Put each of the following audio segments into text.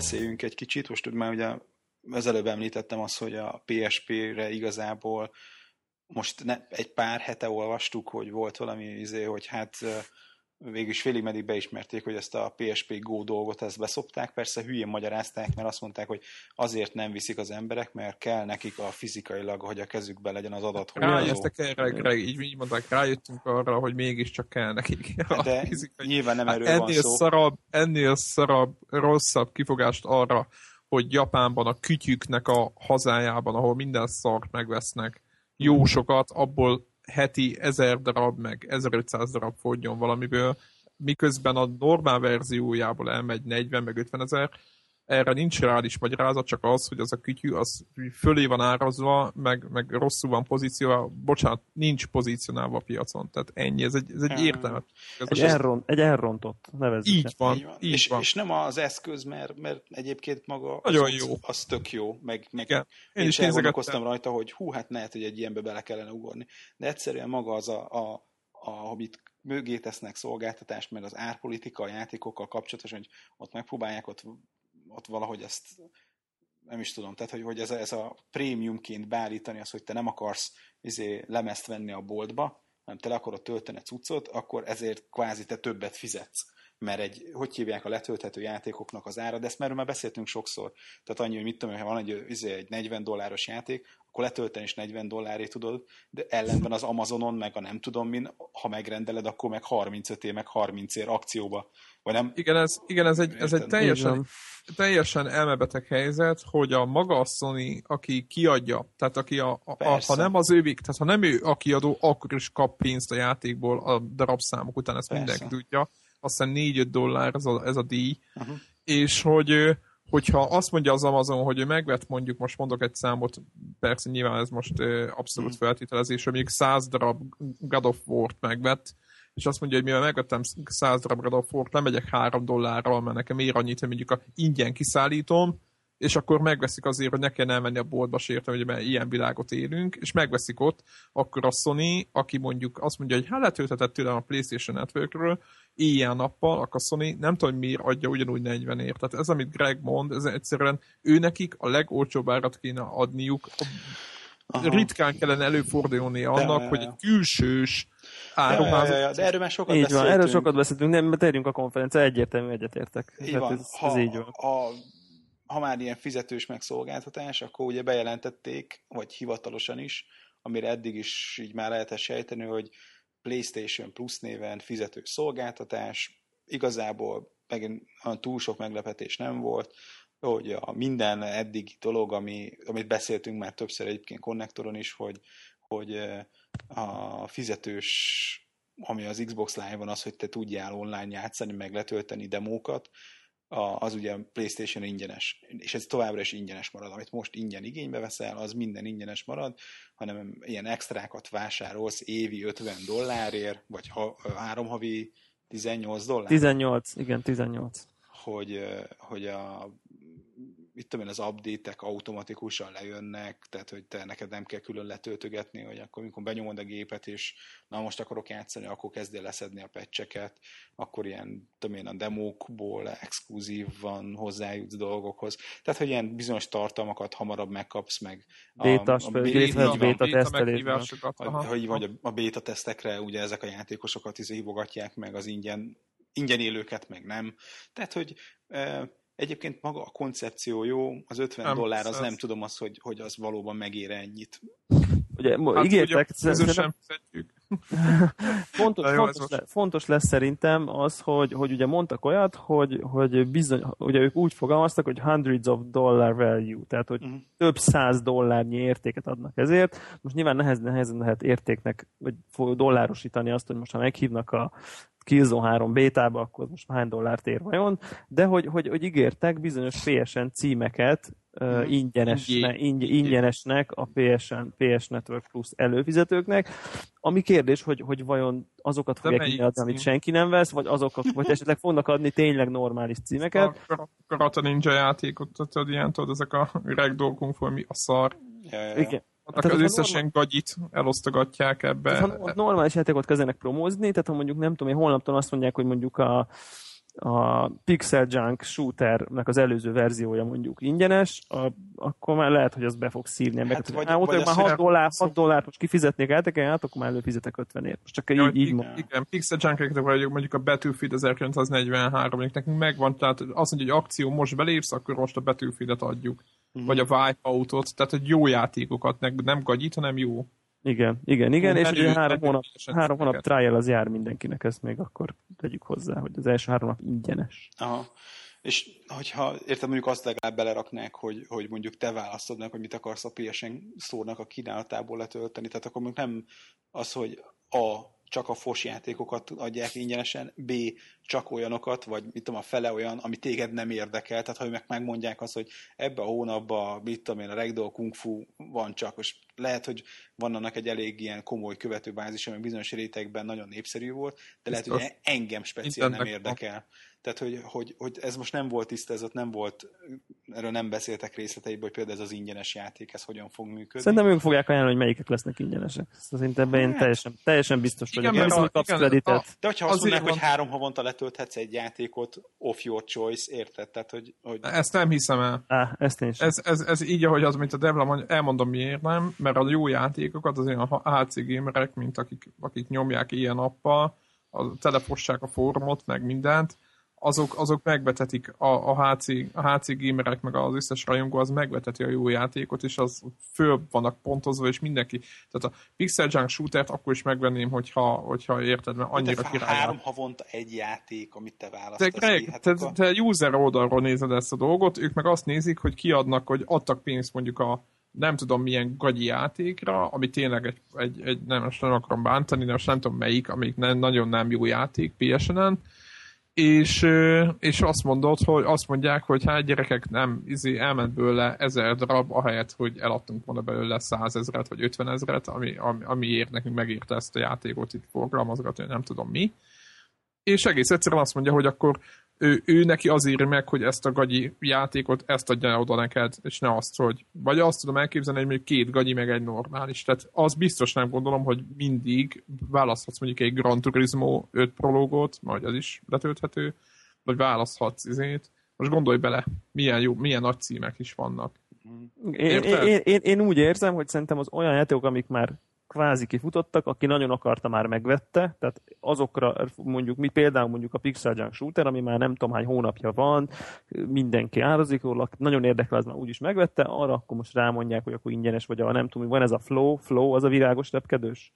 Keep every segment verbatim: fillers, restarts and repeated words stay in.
beszéljünk egy kicsit. Most már ugye az előbb említettem azt, hogy a pé es pére igazából most ne, egy pár hete olvastuk, hogy volt valami izé, hogy hát végülis félig meddig beismerték, hogy ezt a pé es pé Go dolgot ezt beszopták. Persze hülyén magyarázták, mert azt mondták, hogy azért nem viszik az emberek, mert kell nekik a fizikailag, hogy a kezükben legyen az adat. Rájöttek erre, így, így mondták, rájöttünk arra, hogy mégiscsak kell nekik a de fizikai. Nyilván nem erről hát van szó. Szarabb, ennél szarabb, rosszabb kifogást arra, hogy Japánban a kütyüknek a hazájában, ahol minden szart megvesznek, jó sokat, abból heti ezer darab, meg ezerötszáz darab fogjon valamiből, miközben a normál verziójából elmegy negyven, meg ötven ezer. Erre nincs reális magyarázat, csak az, hogy az a kütyű, az fölé van árazva, meg, meg rosszul van pozícióval, bocsánat, nincs pozícionálva a piacon. Tehát ennyi, ez egy, ez egy értelmet. Ez egy, az elront, az... egy elrontott nevezzük. Így van, így van. Így és, van. És nem az eszköz, mert, mert egyébként maga az, jó. az tök jó. Meg, meg én, én is elgondolkoztam rajta, hogy hú, hát lehet, hogy egy ilyenbe bele kellene ugorni. De egyszerűen maga az a, a, a amit mögé tesznek szolgáltatást, meg az árpolitika, a játékokkal kapcsolatosan, hogy ott megpróbálják, ott ott valahogy ezt nem is tudom, tehát hogy, hogy ez, a, ez a prémiumként beállítani az, hogy te nem akarsz izé, lemezt venni a boltba, hanem te le akarod tölteni a cuccot, akkor ezért kvázi te többet fizetsz. Mert egy, hogy hívják a letölthető játékoknak az ára, de ezt már beszéltünk sokszor. Tehát annyi, hogy mit tudom, ha van egy, izé, egy negyven dolláros játék, akkor letölteni is negyven dollárért tudod, de ellenben az Amazonon, meg a nem tudom min, ha megrendeled, akkor meg harmincöt, meg harmincért akcióba. Vagy nem? Igen, ez, igen, ez egy, ez egy teljesen, teljesen elmebeteg helyzet, hogy a maga a Sony, aki kiadja, tehát aki a, a, a, ha nem az ővik, tehát ha nem ő a kiadó, akkor is kap pénzt a játékból a darabszámok után, ezt persze. Mindenki tudja. Aztán négy-öt dollár ez a, ez a díj. Uh-huh. És hogy... hogyha azt mondja az Amazon, hogy ő megvett, mondjuk most mondok egy számot, persze nyilván ez most abszolút feltételezés, hogy mondjuk száz darab God of War-t megvett, és azt mondja, hogy mivel megvettem száz darab God of War-t, lemegyek három dollárral, mert nekem ér annyit, hogy mondjuk a ingyen kiszállítom, és akkor megveszik azért, hogy ne kelljen elmenni a boltba, sértem, hogy mert ilyen világot élünk, és megveszik ott, akkor a Sony, aki mondjuk azt mondja, hogy hát letöltetett tőlem a PlayStation Networkről, éjjel-nappal, akkor a Sony nem tudom, miért adja ugyanúgy negyvenért. Tehát ez, amit Greg mond, ez egyszerűen ő nekik a legolcsóbb árat kéne adniuk. Aha. Ritkán kellene előfordulni annak, de, hogy egy külsős áruházat... Ja, ja, ja, de erről már sokat így beszéltünk. Van, erről sokat beszéltünk, nem, terjünk a konferencia, egyértelmű egyetértek. Így hát van, ez, ha, ez így van. A... ha már ilyen fizetős megszolgáltatás, akkor ugye bejelentették, vagy hivatalosan is, amire eddig is így már lehetett sejteni, hogy PlayStation Plus néven fizetős szolgáltatás, igazából megint túl sok meglepetés nem volt, hogy a minden eddigi dolog, ami, amit beszéltünk már többször egyébként konnektoron is, hogy, hogy a fizetős, ami az Xbox Live-on az, hogy te tudjál online játszani, meg letölteni demókat, az ugye PlayStation ingyenes, és ez továbbra is ingyenes marad, amit most ingyen igénybe veszel, az minden ingyenes marad, hanem ilyen extrákat vásárolsz évi ötven dollárért, vagy ha, három havi tizennyolc dollár. tizennyolc, igen, tizennyolc. Hogy, hogy a, mit tudom én, az update-ek automatikusan lejönnek, tehát hogy te neked nem kell külön letöltögetni, hogy akkor amikor benyomod a gépet, és na most akarok játszani, akkor kezdél leszedni a patcheket, akkor ilyen, tudom én, a demókból exkluzívan hozzájutsz dolgokhoz. Tehát, hogy ilyen bizonyos tartalmakat hamarabb megkapsz, meg a, a, a béta-tesztelésekre. Hogy vagy a béta-tesztekre, ugye ezek a játékosokat is hívogatják meg az ingyen, ingyen élőket, meg nem. Tehát, hogy... E, egyébként maga a koncepció jó, az ötven nem, dollár, az, az nem tudom azt, hogy, hogy az valóban megér ennyit. Ugye, hát ígértek, szerintem... fontos, fontos, le, fontos lesz szerintem az, hogy, hogy ugye mondtak olyat, hogy, hogy bizony, ugye ők úgy fogalmaztak, hogy hundreds of dollar value, tehát hogy uh-huh. több száz dollárnyi értéket adnak ezért. Most nyilván nehezen, nehezen lehet értéknek, vagy dollárosítani azt, hogy most ha meghívnak a Killzone három bétába, akkor most hány dollárt ér vajon, de hogy, hogy, hogy ígértek bizonyos pé es en címeket uh, ingyenesne, ingy, ingyenesnek a pé es en, pé es Network Plus előfizetőknek, ami kérdés, hogy, hogy vajon azokat fogják adni, amit senki nem vesz, vagy azokat, vagy esetleg fognak adni tényleg normális címeket. A Karate Ninja játékot, tehát ilyen tudod, ezek a Ragdoll Kung Fu, mi a szar. Ja, ja, ja. Igen. Tehát az összesen normál... gagyit elosztogatják ebbe. Tehát, ha normális játékot kezdenek promózni, tehát ha mondjuk nem tudom, én holnaptól azt mondják, hogy mondjuk a a PixelJunk Shooternek az előző verziója mondjuk ingyenes, a, akkor már lehet, hogy az be fog szívni. Hát vagy, hát, vagy már hat dollárt most kifizetnék el, tekem, hát akkor már előfizetek ötvenért. Most csak ja, így, így mondom. Igen, PixelJunk-eknek vagyok, mondjuk a Battlefield ezerkilencszáznegyvenhárom, nekünk megvan, tehát azt mondja, hogy akció, most belépsz, akkor most a Battlefield-et adjuk. Hmm. Vagy a Wipeout-ot, tehát hogy jó játékokat, nem gagyít, hanem jó. Igen, igen, igen, és ugye három hónap, három hónap trial az jár mindenkinek, ezt még akkor tegyük hozzá, hogy az első három nap ingyenes. Aha. És hogyha, értem, mondjuk azt legalább beleraknák, hogy, hogy mondjuk te választod meg, hogy mit akarsz a pé es en szónak a kínálatából letölteni, tehát akkor mondjuk nem az, hogy a, csak a fos játékokat adják ingyenesen, b, csak olyanokat, vagy mit tudom, a fele olyan, ami téged nem érdekel, tehát ha meg megmondják azt, hogy ebbe a hónapban, mit tudom én, a Ragdoll Kung Fu van csak, és lehet, hogy van annak egy elég ilyen komoly követőbázis, ami bizonyos rétegben nagyon népszerű volt, de lehet, hogy engem speciál nem érdekel. Tehát, hogy, hogy, hogy ez most nem volt tiszta, ez ott nem volt, erről nem beszéltek részleteiben, hogy például ez az ingyenes játék, ez hogyan fog működni. Szerintem ők fogják ajánlani, hogy melyikek lesznek ingyenesek. Szerintem én teljesen, teljesen biztos vagyok. Igen, mert kapsz kreditet. De hogyha azt mondanak, hogy három havonta letölthetsz egy játékot, off your choice, érted? Tehát, hogy, hogy... Ezt nem hiszem el. Á, ezt én sem. Ez, ez, ez így, ahogy az, mint a Devla mondja, elmondom miért nem, mert a jó játékokat az olyan há cé gamerek, mint akik, akik nyomják ilyen appal, telefossák a formot, meg mindent, azok, azok megvetetik a, a, há cé, a há cé gamerek, meg az összes rajongó, az megveteti a jó játékot, és az föl vannak pontozva, és mindenki. Tehát a PixelJunk Shootert akkor is megvenném, hogyha, hogyha érted, mert annyira király. Három havonta egy játék, amit te választasz. Te, ki, hát te, akkor... te user oldalról nézed ezt a dolgot, ők meg azt nézik, hogy kiadnak, hogy adtak pénzt mondjuk a nem tudom milyen gagyi játékra, ami tényleg egy, egy, egy nem, most nem akarom bántani, de most nem tudom melyik, amelyik nem, nagyon nem jó játék pé es en-en, és, és azt mondod, hogy azt mondják, hogy hát gyerekek nem, izé, elment bőle ezer darab, ahelyett, hogy eladtunk volna belőle százezret, vagy ötvenezret, ami, ami, amiért nekünk megírta ezt a játékot itt programozgatni, nem tudom mi. És egész egyszerűen azt mondja, hogy akkor Ő, ő neki az írja meg, hogy ezt a gagyi játékot, ezt adja oda neked, és ne azt, hogy... Vagy azt tudom elképzelni, hogy mondjuk két gagyi, meg egy normális. Tehát az biztos nem gondolom, hogy mindig választhatsz mondjuk egy Gran Turismo öt prológot, majd az is letölthető, vagy választhatsz izét. Most gondolj bele, milyen, jó, milyen nagy címek is vannak. Én, én, én, én úgy érzem, hogy szerintem az olyan játékok, amik már kvázi kifutottak, aki nagyon akarta, már megvette, tehát azokra mondjuk, mi például mondjuk a PixelJunk Shooter, ami már nem tudom hány hónapja van, mindenki árazik róla, nagyon érdekel, az már úgyis megvette, arra akkor most rámondják, hogy akkor ingyenes vagy, a nem tudom, van ez a Flow, Flow, az a virágos repkedős?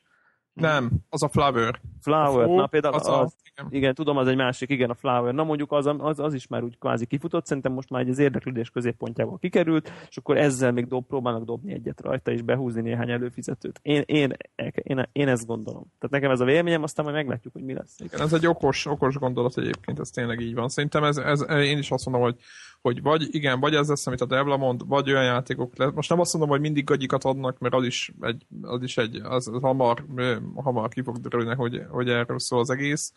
Nem, az a Flower. Flower, a flow, na például az, az, az igen. igen, tudom, az egy másik, igen, a Flower. Na mondjuk az, az, az is már úgy kvázi kifutott, szerintem most már az érdeklődés középpontjából kikerült, és akkor ezzel még dob, próbálnak dobni egyet rajta, és behúzni néhány előfizetőt. Én, én, én, én ezt gondolom. Tehát nekem ez a véleményem, aztán majd meglátjuk, hogy mi lesz. Igen, ez egy okos, okos gondolat egyébként, ez tényleg így van. Szerintem ez, ez, én is azt mondom, hogy, hogy vagy igen, vagy ez lesz, amit a Devla mond, vagy olyan játékok lesz. Most nem azt mondom, hogy mindig gagyikat adnak, mert az is egy, az is egy az, az hamar, hamar ki fog derülni, hogy, hogy erről szól az egész.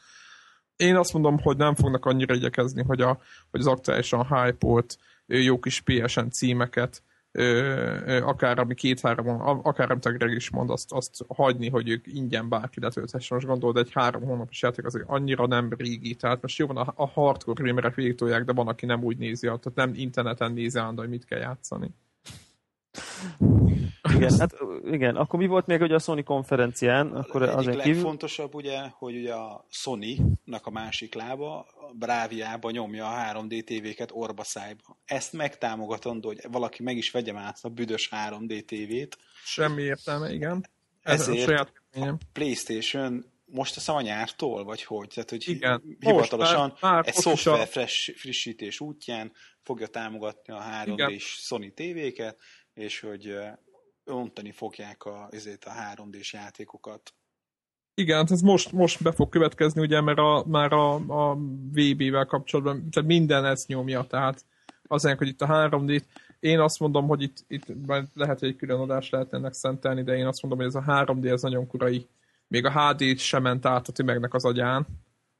Én azt mondom, hogy nem fognak annyira igyekezni, hogy, a, hogy az aktuálisan hype-olt jó kis pé es en címeket, akár ami két-három, akár amit a Greg is mond, azt, azt hagyni, hogy ők ingyen bárki letölthessen. Most gondolod, egy három hónapos játék az annyira nem régi. Tehát most jó van, a, a hardcore gamerek végigtolják, de van, aki nem úgy nézi, tehát nem interneten nézi, állandó, hogy mit kell játszani. Igen, hát igen, akkor mi volt még ugye a Sony konferencián? Akkor az egyik legfontosabb kívül... ugye, hogy ugye a Sony-nak a másik lába a Braviába nyomja a három dé tévéket orba szájba. Ezt megtámogatandó, hogy valaki meg is vegye át a büdös három dé tévét. Semmi értelme, igen. Ez ezért a, saját a PlayStation most aztán a nyártól, vagy hogy? Tehát, hogy igen. Hivatalosan most, már, már egy szoftver friss, frissítés útján fogja támogatni a három dés Sony tévéket, és hogy önteni fogják a, ezért a három dés játékokat. Igen, ez most, most be fog következni, ugye, mert a, már a, a vé bé-vel kapcsolatban, tehát minden ezt nyomja, tehát azért, hogy itt a három dét, én azt mondom, hogy itt, itt lehet, hogy egy külön adást lehet ennek szentelni, de én azt mondom, hogy ez a három dé, ez nagyon korai. Még a há dét sem ment át a tömegnek az agyán,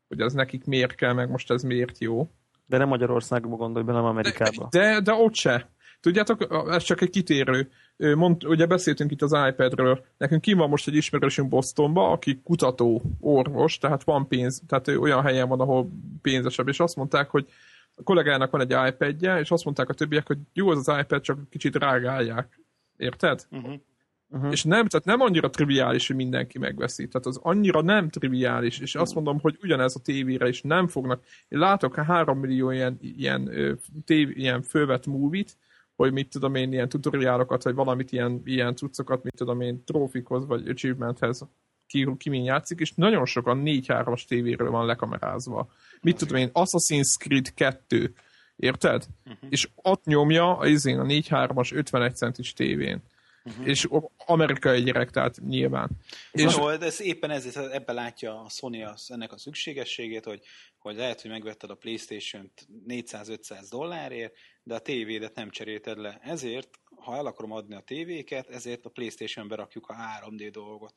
hogy ez nekik miért kell, meg most ez miért jó. De nem Magyarországba, gondolj bele, nem Amerikába. De, de, de ott se. Tudjátok, ez csak egy kitérő. Mond, ugye beszéltünk itt az iPadről. Nekünk ki van most egy ismerősünk Bostonba, aki kutató, orvos, tehát van pénz, tehát olyan helyen van, ahol pénzesebb, és azt mondták, hogy a kollégának van egy iPadje, és azt mondták a többiek, hogy jó, az az iPad, csak kicsit drágálják. Érted? Uh-huh. Uh-huh. És nem, tehát nem annyira triviális, hogy mindenki megveszi. Tehát az annyira nem triviális, és azt mondom, hogy ugyanez a tévére is nem fognak. Én látok három millió ilyen, ilyen, tév, ilyen fölvett movie-t, hogy mit tudom én, ilyen tutoriálokat, vagy valamit, ilyen, ilyen cuccokat, mit tudom én, trófikhoz, vagy achievementhez ki, ki mind játszik, és nagyon sokan négy-hármas tévéről van lekamerázva. Mit tudom én, Assassin's Creed kettő, érted? Uh-huh. És ott nyomja izén a négy-hármas ötvenegy centis tévén. Uh-huh. És amerikai gyerek, tehát nyilván. És jó, de ez éppen ezért ebben látja a Sony az, ennek a szükségességét, hogy, hogy lehet, hogy megvetted a PlayStation-t négyszáz-ötszáz dollárért, de a tévédet nem cserélted le. Ezért, ha el akarom adni a tévéket, ezért a PlayStation-be rakjuk a három dé dolgot.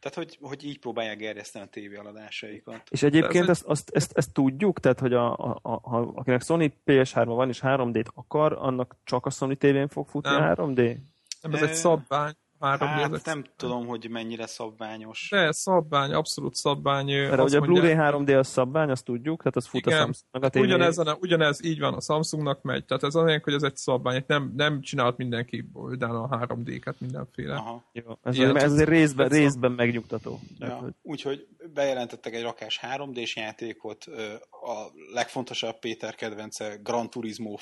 Tehát, hogy, hogy így próbálják gerjeszteni a tévé eladásaikat. És egyébként ezt, azt, ezt, ezt tudjuk, tehát, hogy a, a, a, akinek Sony pé es három van és három dét akar, annak csak a Sony tévén fog futni nem. három dé? Nem, ez egy szabvány. Hát nem tudom, hogy mennyire szabványos. De szabvány, abszolút szabvány. Mert ugye a Blu-ray három dé az szabvány, azt tudjuk, tehát az fut igen, a Samsungnak a tévéjét. Ugyanez, ugyanez így van, a Samsungnak megy. Tehát ez olyan, hogy ez egy szabvány. Nem, nem csinált mindenki utána a három déket mindenféle. Aha. Jó, ez, ilyen, ez azért részben, részben megnyugtató. Ja, hogy... Úgyhogy bejelentettek egy rakás három dés játékot. A legfontosabb Péter kedvence Gran Turismo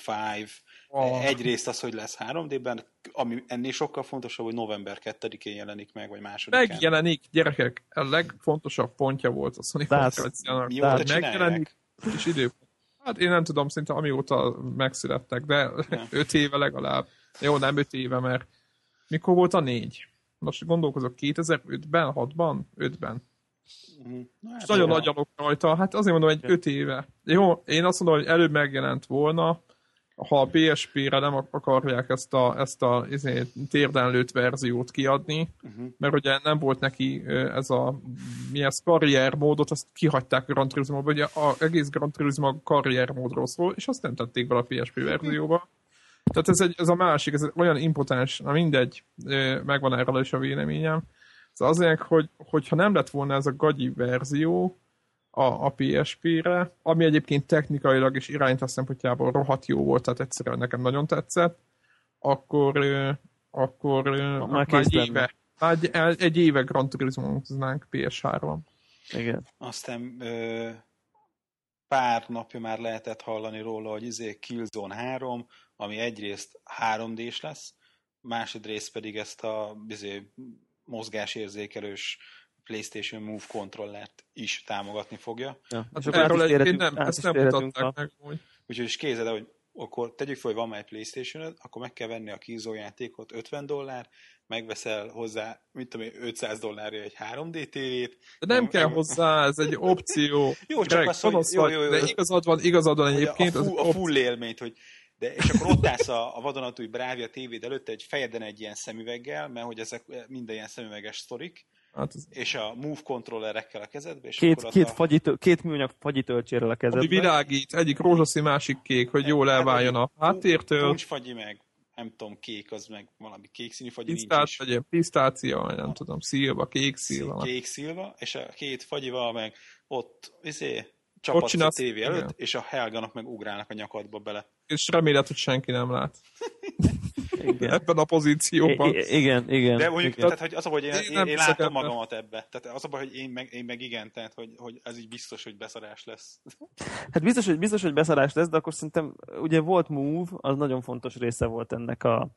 öt. Oh. Egyrészt az, hogy lesz három dében, ami ennél sokkal fontosabb, hogy november kettedikén jelenik meg, vagy másodikán. Megjelenik, gyerekek, a legfontosabb pontja volt a Sony konferenciának. Mióta megjelenik, és időpont. Hát én nem tudom, szinte amióta megszülettek, de öt éve legalább. Jó, nem öt éve, mert mikor volt a négy? Most gondolkozok, kétezer-ötben, hatban, ötben. Uh-huh. Na, hát nagyon nagy alok rajta. Hát azért mondom, egy öt éve. Jó, én azt mondom, hogy előbb megjelent volna, ha a pé es pére nem akarják ezt a, ezt a ezért, térdenlőtt verziót kiadni, uh-huh. mert ugye nem volt neki ez a mi ez, karriermódot, azt kihagyták a Gran Turismo-ba, ugye az egész Gran Turismo karriermódról szól, és azt nem tették bele a pé es pé verzióba. Tehát ez, egy, ez a másik, ez olyan impotens, na mindegy, megvan erről is a véleményem. Ez azért, hogy, hogyha nem lett volna ez a gagyi verzió, a, a pé es pére, ami egyébként technikailag és irányítás szempontjából rohadt jó volt, tehát egyszerűen nekem nagyon tetszett, akkor, akkor már, már egy éve, már egy, egy éve Gran Turismo-znánk pé es háromon. Igen. Aztán ö, pár napja már lehetett hallani róla, hogy izé Killzone három, ami egyrészt három dés lesz, másodrészt pedig ezt a izé, mozgásérzékelős PlayStation Move kontrollert is támogatni fogja. Ja. Hát erről egyébként nem, ezt nem mutatták meg. Úgy. Úgyhogy is képzeld el, hogy akkor tegyük fel, hogy van már egy PlayStation-öd, akkor meg kell venni a Killzone játékot ötven dollár, megveszel hozzá, mit tudom én, ötszáz dollárja egy három dé tévét. De nem meg... kell hozzá, ez egy opció. Jó, csak az, hogy... Jó, jó, jó, de igazad van, igazad van egyébként. A, fu- a full élményt, hogy de, és akkor ott állsz a, a vadonatúj Bravia tévéd előtt egy fejeden egy ilyen szemüveggel, mert hogy ezek minden ilyen szemüveges sztorik, hát az... és a move kontrollerekkel a kezedbe, és két, akkor két, a... fagyitő, két műanyag fagyitölcsérrel a kezedbe. Ami világít, egyik rózsaszín, másik kék, hogy nem, jól elváljon a háttértől. Puncs fagyi meg, nem tudom, kék, az meg valami kék színű fagyi Pisztát, nincs is. Pisztácia, nem a... tudom, szilva, kék szilva. Kék szilva, és a két fagyival meg ott izé, csapatsz a tévé előtt, igen. És a Helganak meg ugrálnak a nyakadba bele. És reméled, hogy senki nem lát. Igen. Ebben a pozícióban. I- igen, igen. De mondjuk, igen. Tehát, hogy az, hogy én, én, én látom magamat ebbe. Tehát az, hogy én meg, én meg igen, tehát, hogy, hogy ez így biztos, hogy beszarás lesz. Hát biztos, hogy, biztos, hogy beszarás lesz, de akkor szerintem, ugye volt Move, az nagyon fontos része volt ennek a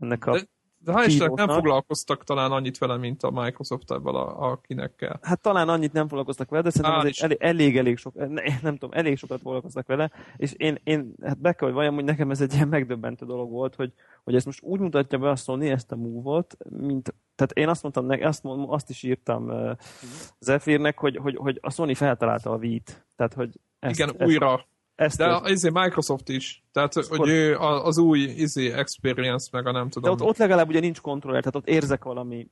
ennek a de, de hál' Istennek nem foglalkoztak talán annyit vele, mint a Microsoft ebből a, a Kinecttel. Hát talán annyit nem foglalkoztak vele, de szerintem elég, elég, elég sok, ne, nem tudom, elég sokat foglalkoztak vele, és én, én hát be kell, hogy vajon, hogy nekem ez egy ilyen megdöbbentő dolog volt, hogy hogy ezt most úgy mutatja be a Sony ezt a Move-ot, mint, tehát én azt mondtam, ne, azt, azt is írtam uh, Zephyr-nek, hogy, hogy, hogy a Sony feltalálta a Wii-t. Tehát, hogy ezt, igen, ezt, újra. Ezt de az Microsoft is. Tehát, ez hogy ő, az új izé experience, meg a nem tudom. De ott, ott legalább ugye nincs kontroller, tehát ott érzek valami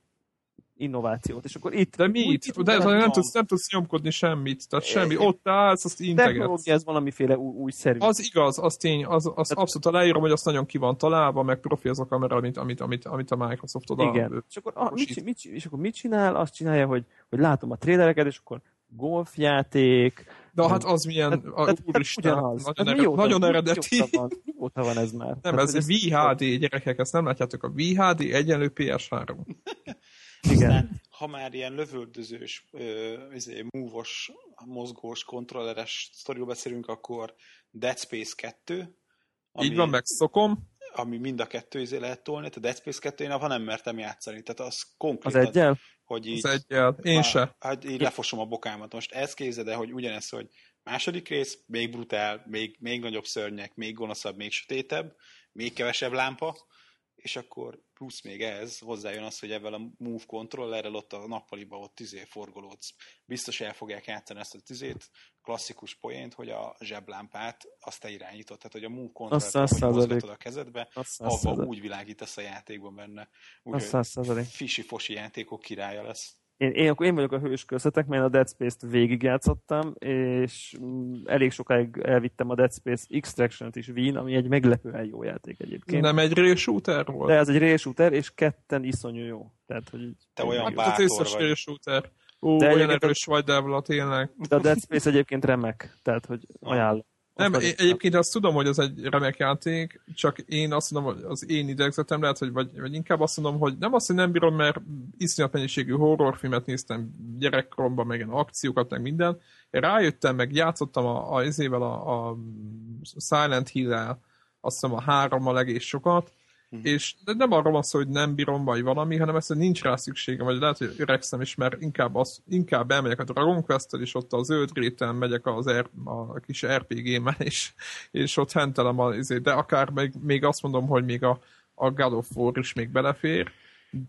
innovációt. És akkor itt... De mit? De nem tudsz, nem tudsz nyomkodni semmit. Tehát semmi. Ott állsz, azt integetsz. Technológia, ez valamiféle új, új szerviz. Az igaz, az tény. Az, az abszolút aláírom, hogy azt nagyon ki van találva, meg profi az a kamera, amit, amit, amit, amit a Microsoft oda... Igen. És akkor, a, mit, mit, és akkor mit csinál? Azt csinálja, hogy, hogy látom a trélereket, és akkor golfjáték... De hát az milyen, a úristen, nagyon, nagyon eredeti. Mióta van, mióta van ez már? Nem, ez, ez vé há dé, gyerekek, ezt nem látjátok. A vé há dé egyenlő pé es három. Igen. Aztán, ha már ilyen lövöldözős, múvos, mozgós, kontrolleres sztoriról beszélünk, akkor Dead Space kettő. Ami, így van, megszokom. Ami mind a kettő izé lehet tolni. A Dead Space kettő én avval nem mertem játszani. Tehát az konkrétan... Az eggyel? Hogy így, az egyel. Én már, se. Hát így lefosom a bokámat. Most ezt képzeld el, hogy ugyanez, hogy második rész, még brutál, még, még nagyobb szörnyek, még gonoszabb, még sötétebb, még kevesebb lámpa, és akkor plusz még ez, hozzájön az, hogy ebben a Move Controllerrel ott a nappaliba ott tüzé forgolódsz. Biztos el fogják játszani ezt a tüzét, klasszikus poént, hogy a zseblámpát azt te irányítod, tehát hogy a Move Controllert, hogy mozgatod a kezedbe, abban úgy világítasz a játékban benne. Úgyhogy fisi-fosi játékok királya lesz. Én, én, akkor én vagyok a hős köztetek, mert a Dead Space-t végigjátszottam, és elég sokáig elvittem a Dead Space Extraction-t is Wien, ami egy meglepően jó játék egyébként. Nem egy rail shooter volt? De ez egy rail shooter, és ketten iszonyú jó. Tehát, hogy te olyan jó. Bátor hát vagy. Rail shooter. Ó, de olyan erős vagy, Devla, tényleg. De a Dead Space egyébként remek, tehát hogy ajánlom. Nem, az egyébként azt tudom, hogy az egy remek játék, csak én azt mondom, hogy az én idegzetem lehet, hogy vagy, vagy inkább azt mondom, hogy nem azt, hogy nem bírom, mert iszonyat mennyiségű horrorfilmet néztem gyerekkoromban, meg akciókat, meg minden. Rájöttem, meg játszottam a, a, ezével a, a Silent Hill-el, azt hiszem a hárommal egész sokat, hmm. és de nem arról van szó, hogy nem bírom, vagy valami, hanem ezt, hogy nincs rá szükségem, vagy lehet, hogy öregszem is, mert inkább, az, inkább elmegyek a Dragon Quest-tel, és ott a zöld réten megyek az er, a kis er pé gé-mel, és, és ott hentelem a, de akár még, még azt mondom, hogy még a, a God of War is még belefér,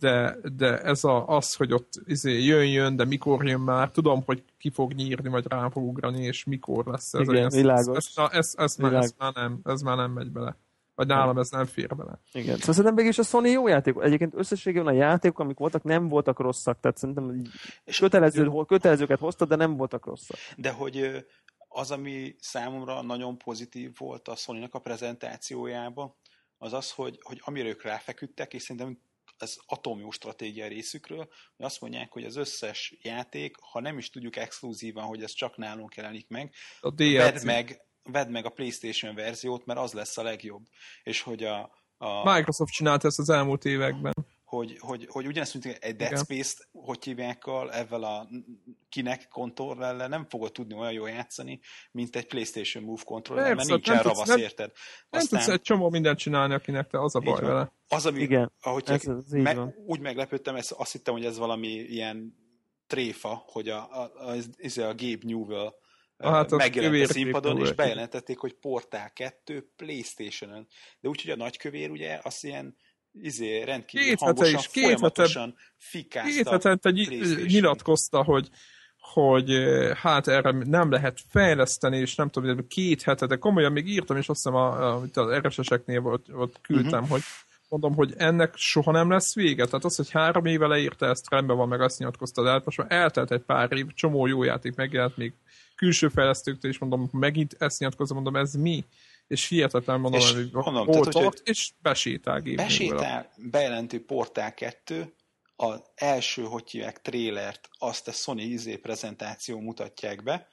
de, de ez a, az, hogy ott jön-jön, de mikor jön már, tudom, hogy ki fog nyírni, vagy rá fog ugrani, és mikor lesz ez. Igen, világos. Ez, ez, ez, ez, világos. Már, ez, már nem, ez már nem megy bele. Vagy nálam ez nem fér bele. Igen. Szóval szerintem mégis a Sony jó játék. Egyébként összességében a játékok, amik voltak, nem voltak rosszak. Tehát szerintem és kötelező, a... kötelezőket hoztad, de nem voltak rosszak. De hogy az, ami számomra nagyon pozitív volt a Sony-nak a prezentációjában, az az, hogy, hogy amire ők ráfeküdtek, és szerintem ez atomjó stratégia részükről, hogy azt mondják, hogy az összes játék, ha nem is tudjuk exkluzívan, hogy ez csak nálunk jelenik meg, vedd meg vedd meg a PlayStation verziót, mert az lesz a legjobb. És hogy a... a Microsoft csinált ezt az elmúlt években. Hogy, hogy, hogy ugyanezt, mint egy Dead Space-t, hogy hívjákkal, ezzel a Kinect kontrollerrel nem fogod tudni olyan jól játszani, mint egy PlayStation Move kontrollerrel, mert nincsen ravasz, nem, érted? Nem Aztán... tudsz egy csomó mindent csinálni a Kinecttel, az a baj vele. Az, ami... Igen, ahogy ez, ez meg, úgy meglepődtem, ezt, azt hittem, hogy ez valami ilyen tréfa, hogy a, a, a, a Gabe Newell Ah, hát megjelent a színpadon, és bejelentették, hogy Portal kettő PlayStation-on. De úgyhogy a nagykövér ugye az ilyen izé, rendkívül két hangosan, is, folyamatosan fikázta a PlayStation-t. Nyilatkozta, hogy, hogy hát erre nem lehet fejleszteni, és nem tudom, két hete, de komolyan még írtam, és azt hiszem a, az er es eseknél volt, volt küldtem, uh-huh. hogy mondom, hogy ennek soha nem lesz vége. Tehát az, hogy három éve leírta, ezt rendben van, meg azt nyilatkozta, de hát most már eltelt egy pár év, csomó jó játék megjelent még külső fejlesztőktől, és mondom, megint ezt nyilatkozom, mondom, ez mi? És hihetetlen mondom, és hogy mondom, hol tehát, tart, és besétál gépnél. Besétál, bejelentő Portal kettő, az első, hogy hívják, trélert, azt a Sony izé prezentáció mutatják be,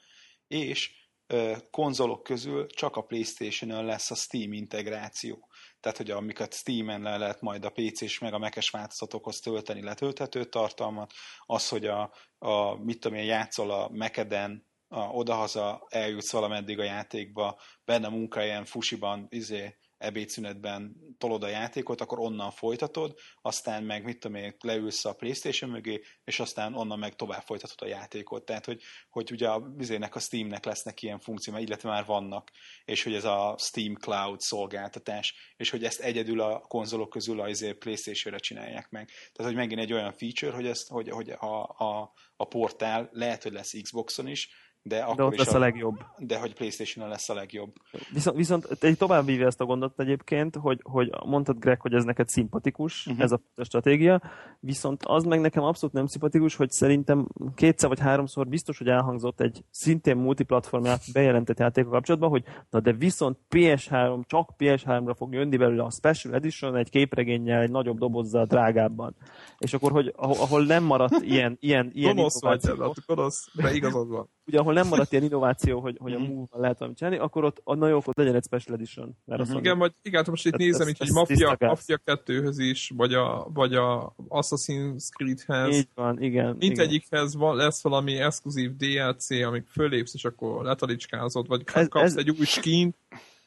és ö, konzolok közül csak a PlayStation-ön lesz a Steam integráció. Tehát, hogy amiket Steam-en le lehet majd a pé cés meg a Mac-es változatokhoz tölteni letölthető tartalmat, az, hogy a, a mit tudom én, játszol a Mac-eden, odahaza eljutsz valameddig a játékba, benne a munkahelyen, fusiban, izé, ebédszünetben tolod a játékot, akkor onnan folytatod, aztán meg mit tudom én, leülsz a PlayStation mögé, és aztán onnan meg tovább folytatod a játékot. Tehát, hogy, hogy ugye a, izének, a Steamnek lesznek ilyen funkciók, illetve már vannak, és hogy ez a Steam Cloud szolgáltatás, és hogy ezt egyedül a konzolok közül a izé, PlayStation-re csinálják meg. Tehát, hogy megint egy olyan feature, hogy, ezt, hogy, hogy a, a, a portál lehet, hogy lesz Xboxon is, De, de akkor ott lesz a, a legjobb. De hogy PlayStation-on lesz a legjobb. Viszont, viszont tovább vívja ezt a gondot egyébként, hogy, hogy mondtad, Greg, hogy ez neked szimpatikus, uh-huh. ez a, a stratégia, viszont az meg nekem abszolút nem szimpatikus, hogy szerintem kétszer vagy háromszor biztos, hogy elhangzott egy szintén multiplatformját bejelentett játék kapcsolatban, hogy na de viszont pé es három, csak pé es háromra fog jönni belőle a Special Edition, egy képregénnyel, egy nagyobb dobozzal, drágábban. És akkor, hogy ahol nem maradt ilyen, ilyen, ilyen innováció. Gonosz vagy, igazad van. Ugye, ahol nem maradt ilyen innováció, hogy, hogy a Move-val lehet valamit csinálni, akkor ott a nagyon jókor legyen egy Special Edition. Uh-huh. Igen, vagy, igen, most itt nézem, ez, így, ez Mafia, Mafia kettőhöz is, vagy a, vagy a Assassin's Creedhez. Így van, igen. Mindegyikhez van, lesz valami exkluzív dé el cé, amíg fölépsz, és akkor letalicskázod, vagy ez, kapsz ez... egy új skint.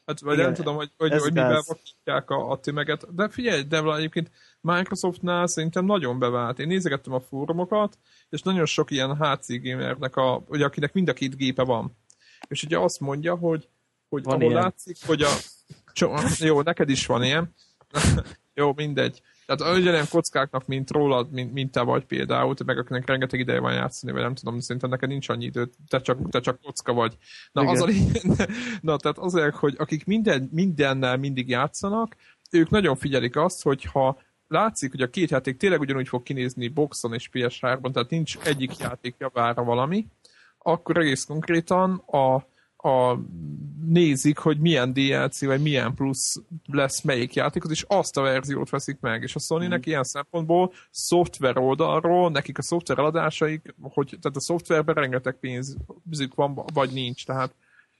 Hát, vagy igen, nem tudom, hogy, hogy, hogy mivel vakítják a, a tömeget. De figyelj, de egyébként Microsoftnál szerintem nagyon bevált. Én nézegettem a fórumokat, és nagyon sok ilyen há cé gamernek, a, ugye, akinek mind a két gépe van. És ugye azt mondja, hogy, hogy ahol ilyen. Látszik, hogy a... Jó, neked is van ilyen. Jó, mindegy. Tehát olyan kockáknak, mint rólad, mint, mint te vagy például, te meg akinek rengeteg ideje van játszani, vagy nem tudom, szerintem neked nincs annyi időt, te csak, te csak kocka vagy. Na, az a, na tehát azért, hogy akik minden, mindennel mindig játszanak, ők nagyon figyelik azt, hogyha látszik, hogy a két játék tényleg ugyanúgy fog kinézni boxon és pé es háromban, tehát nincs egyik játék javára valami, akkor egész konkrétan a... A, nézik, hogy milyen dé el cé, vagy milyen plusz lesz melyik játékhoz, és azt a verziót veszik meg. És a Sony-nek mm. ilyen szempontból szoftver oldalról, nekik a szoftver eladásaik, hogy, tehát a szoftverben rengeteg pénzük van, vagy nincs. Tehát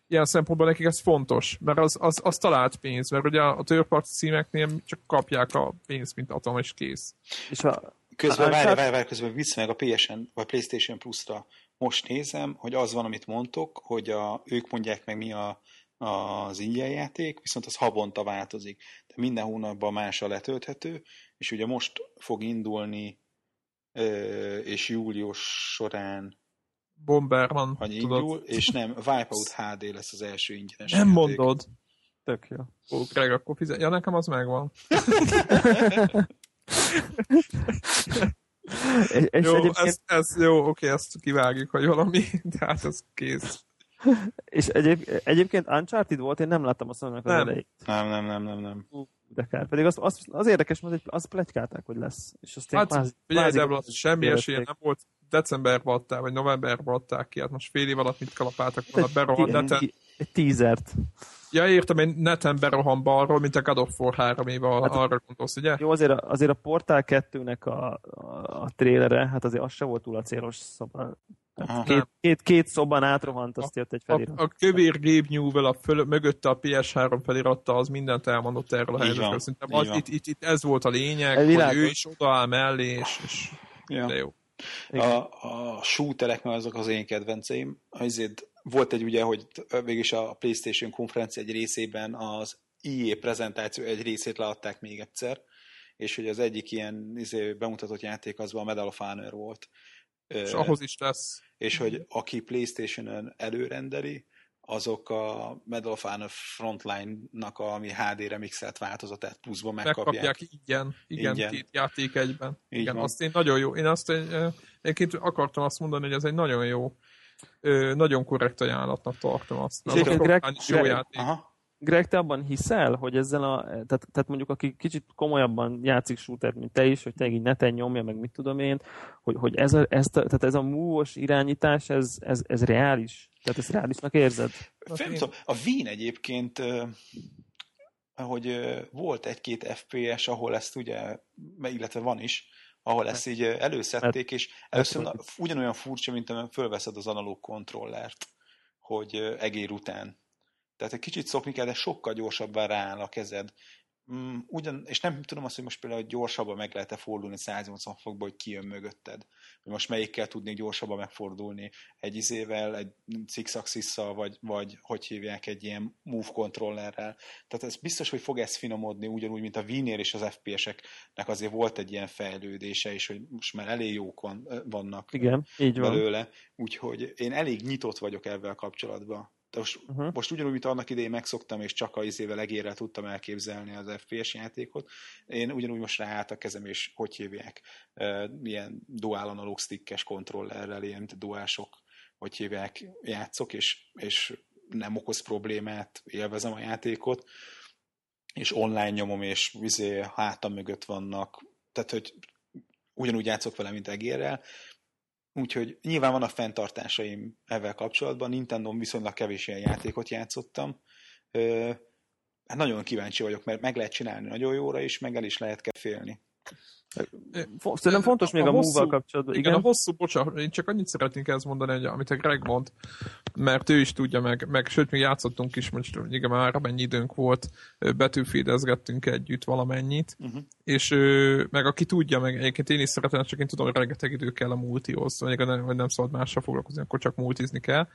ilyen szempontból nekik ez fontos, mert az, az, az talált pénz, mert ugye a törparti címeknél csak kapják a pénzt, mint atom, és kész. És a... Közben, várj, várj, várj, közben vissza meg a pé es en, vagy PlayStation Plus-ra. Most nézem, hogy az van, amit mondtok, hogy a, ők mondják meg, mi a, a, az ingyen játék, viszont az havonta változik. De minden hónapban más a letölthető, és ugye most fog indulni, ö, és július során Bomberman, indul, és nem, Wipeout há dé lesz az első ingyenes nem játék. Mondod! Tök jó. Ó, Greg, akkor fizet... Ja, nekem az megvan. És, és jó, egyébként... ez, ez, jó, oké, ezt kivágjuk, hogy valami, de hát ez kész. És egyéb, egyébként Uncharted volt, én nem láttam a Sony-nak az elejét. Nem, nem, nem, nem, nem. De kár. Pedig az, az, az érdekes, mert azt pletykálták, hogy lesz. És azt hát, plázi, plázi, plázi, plázi, semmi esélye nem volt. Decemberben adták, vagy novemberben adták ki, hát most fél év alatt mit kalapáltak volna, berohan neten. Egy tízert. Ja, értem, én neten berohan balról, mint a God of War három éve hát, arra gondolsz, ugye? Jó, azért a, azért a Portal kettőnek a, a, a trélere, hát azért az se volt túl a célos szoba. Két, két, két szobban átrohant, azt jött egy felirat. A, a kövér Gabe Newell a föl, mögötte a pé es három feliratta, az mindent elmondott erről a helyzetről. Szerintem az, itt, itt, itt ez volt a lényeg, egy hogy világos. Ő is odaáll mellé, és, és ja. De jó. A, a shooterek, mert azok az én kedvenceim, azért volt egy ugye, hogy mégis a PlayStation konferencia egy részében az í á prezentáció egy részét leadták még egyszer, és hogy az egyik ilyen izé, bemutatott játék azban a Medal of Honor volt. És uh, ahhoz is lesz. És hogy aki PlayStation-ön előrendeli, azok a Medal of Honor Frontline-nak a ami há dé-re mixelt változatát pluszban megkapják. Megkapják ingyen, igen, ingyen. Két játék egyben. Így igen, van. Azt én nagyon jó. Én azt egyébként akartam azt mondani, hogy ez egy nagyon jó, nagyon korrekt ajánlatnak tartom azt. És a Greg, is jó Greg, játék. Aha. Greg, te abban hiszel, hogy ezzel a... Tehát, tehát mondjuk, aki kicsit komolyabban játszik shootert, mint te is, hogy te így neten nyomja, meg mit tudom én, hogy, hogy ez a, ezt a, tehát ez a múlós irányítás, ez, ez, ez reális? Tehát ezt reálisnak érzed? Fent, a Wien egyébként, hogy volt egy-két ef pé es, ahol ezt ugye, illetve van is, ahol ezt így előszedték, és először ugyanolyan furcsa, mint amikor fölveszed az analóg kontrollert, hogy egér után. Tehát egy kicsit szokni kell, de sokkal gyorsabban rááll a kezed. Ugyan, és nem tudom azt, hogy most például gyorsabban meg lehet-e fordulni száznyolcvan fokba, hogy ki jön mögötted. Hogy most melyikkel tudnék gyorsabban megfordulni. Egy izével, egy six-axis-szal, vagy, vagy hogy hívják, egy ilyen move controllerrel. Tehát ez biztos, hogy fog ez finomodni, ugyanúgy, mint a Wii-nél és az ef pé eseknek azért volt egy ilyen fejlődése, és hogy most már elég jók van, vannak igen, így van. Belőle. Úgyhogy én elég nyitott vagyok ebben kapcsolatban. Most, uh-huh. most ugyanúgy, mint annak idején megszoktam, és csak a izével egérrel tudtam elképzelni az ef pé es játékot. Én ugyanúgy most ráállt a kezem, és hogy hívják, e, ilyen dual analog stickes kontrollerrel, ilyen mint a dualshock hogy hívják, játszok, és, és nem okoz problémát, élvezem a játékot, és online nyomom, és izé, hátam mögött vannak, tehát, hogy ugyanúgy játszok vele, mint egérrel, úgyhogy nyilván van a fenntartásaim ezzel kapcsolatban, Nintendon viszonylag kevés ilyen játékot játszottam, hát nagyon kíváncsi vagyok, mert meg lehet csinálni nagyon jóra is, meg el is lehet kell félni. Szerintem fontos még a, a múlval kapcsolatban. Igen, igen, a hosszú, bocsánat, én csak annyit szeretnék ezt mondani, hogy, amit a Greg mond, mert ő is tudja meg, meg sőt, még játszottunk is, most igen, már amennyi időnk volt, betűfédezgettünk együtt valamennyit, uh-huh. és meg aki tudja, meg egyébként én is szeretem, csak én tudom, hogy rengeteg idő kell a multihoz, vagy nem, nem szabad mással foglalkozni, akkor csak multizni kell,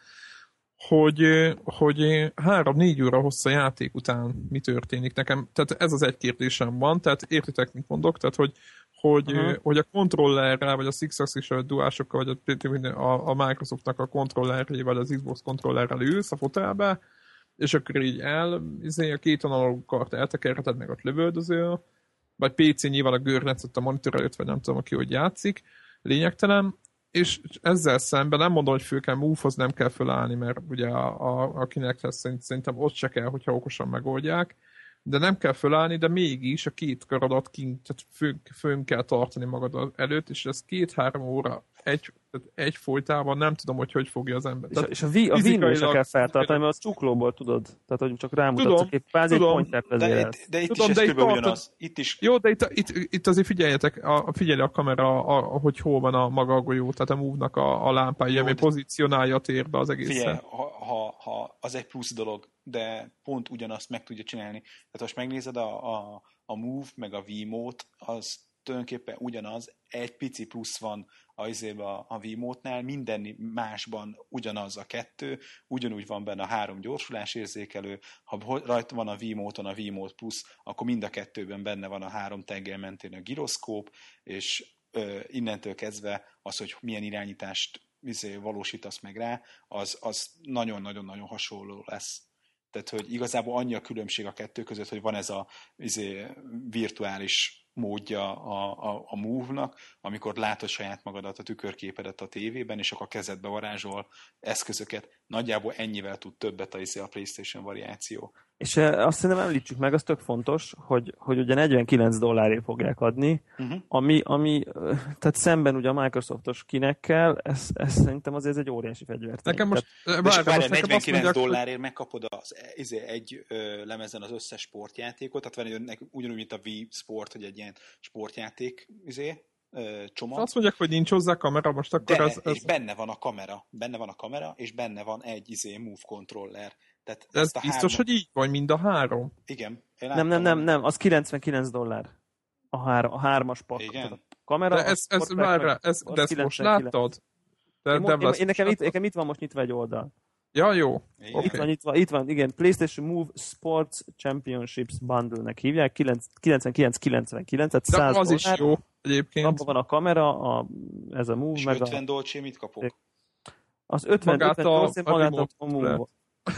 hogy, hogy három-négy óra hossza játék után mi történik nekem. Tehát ez az egy kérdésem van, tehát értitek, mit mondok, tehát hogy, hogy, hogy a kontrollerrel, vagy a Six-Axis-sel, a duásokkal, vagy a, a, a Microsoftnak a kontrollerjével, az Xbox kontrollerrel ülsz a fotelbe, és akkor így el, a két analóg kart eltekerheted meg a lövöldöző, vagy pé cé nyilván a görnecet a monitor előtt, vagy nem tudom, aki hogy játszik, lényegtelen. És ezzel szemben nem mondom, hogy föl kell Move-hoz nem kell fölállni, mert ugye a, a, a Kinecthez szerint, szerintem ott se kell, hogyha okosan megoldják, de nem kell fölállni, de mégis a két karadat kint, tehát fön, fön kell tartani magad előtt, és ez két-három óra egy, egy folytában nem tudom, hogy hogy fogja az ember. És a, és a, vi, a Wii-nél se kell feltartani, mert az csuklóból tudod, tehát hogy csak rámutatsz, hogy pázi pointer vezérelsz. De, de itt tudom, is ez kb. Ugyanaz. Itt is. Jó, de itt, itt, itt azért figyeljetek, a, figyelje a kamera, a, a, hogy hol van a maga a golyó, tehát a Move-nak a, a lámpája, ami pozícionálja a térbe az egészen. Figyelj, ha, ha, ha az egy plusz dolog, de pont ugyanazt meg tudja csinálni. Tehát most megnézed a, a, a Move, meg a Wiimote, az tulajdonképpen ugyanaz, egy pici plusz van a, a Wiimote-nál, minden másban ugyanaz a kettő, ugyanúgy van benne a három gyorsulás érzékelő, ha rajta van a Wiimote-on a Wiimote plusz, akkor mind a kettőben benne van a három teggel mentén a giroszkóp, és ö, innentől kezdve az, hogy milyen irányítást izé, valósítasz meg rá, az, az nagyon-nagyon-nagyon hasonló lesz. Tehát, hogy igazából annyi a különbség a kettő között, hogy van ez a izé, virtuális módja a, a, a Move-nak, amikor látod saját magadat, a tükörképedet a tévében, és akkor a kezedbe varázsol eszközöket. Nagyjából ennyivel tud többet az a PlayStation variáció. És azt szerintem említsük meg, az tök fontos, hogy, hogy ugye negyvenkilenc dollárért fogják adni, uh-huh. ami, ami, tehát szemben ugye a Microsoftos Kinecttel, ez, ez szerintem azért egy óriási fegyvert. Nekem most, tehát, bár, bár, most negyvenkilenc dollárért megkapod az, az, egy ö, lemezen az összes sportjátékot, tehát van egy, ugyanúgy, mint a Wii Sport, hogy egy ilyen sportjáték izé, ö, csomag. Azt mondják, hogy nincs hozzá kamera, most akkor de, ez, ez... és benne van a kamera, benne van a kamera, és benne van egy izé, move controller. Tehát ez biztos, három... hogy így van, mind a három. Igen. Nem, nem, nem, nem, az kilencvenkilenc dollár. A, hár, a hármas pak. Igen. A kamera, de ez, ez, várjál, ez, de ezt most láttad? De, én, de én, én nekem, itt, nekem itt van most nyitva egy oldal. Ja, jó. Okay. Itt van, itt van, itt van, igen, PlayStation Move Sports Championships Bundle-nek hívják, kilencvenkilenc kilencvenkilenc, tehát száz dollár. De az is jó egyébként. Abban van a kamera, a, ez a Move. És meg ötven a... dolcsi, mit kapok? Az ötven, ötven dolcsi, magát a Move.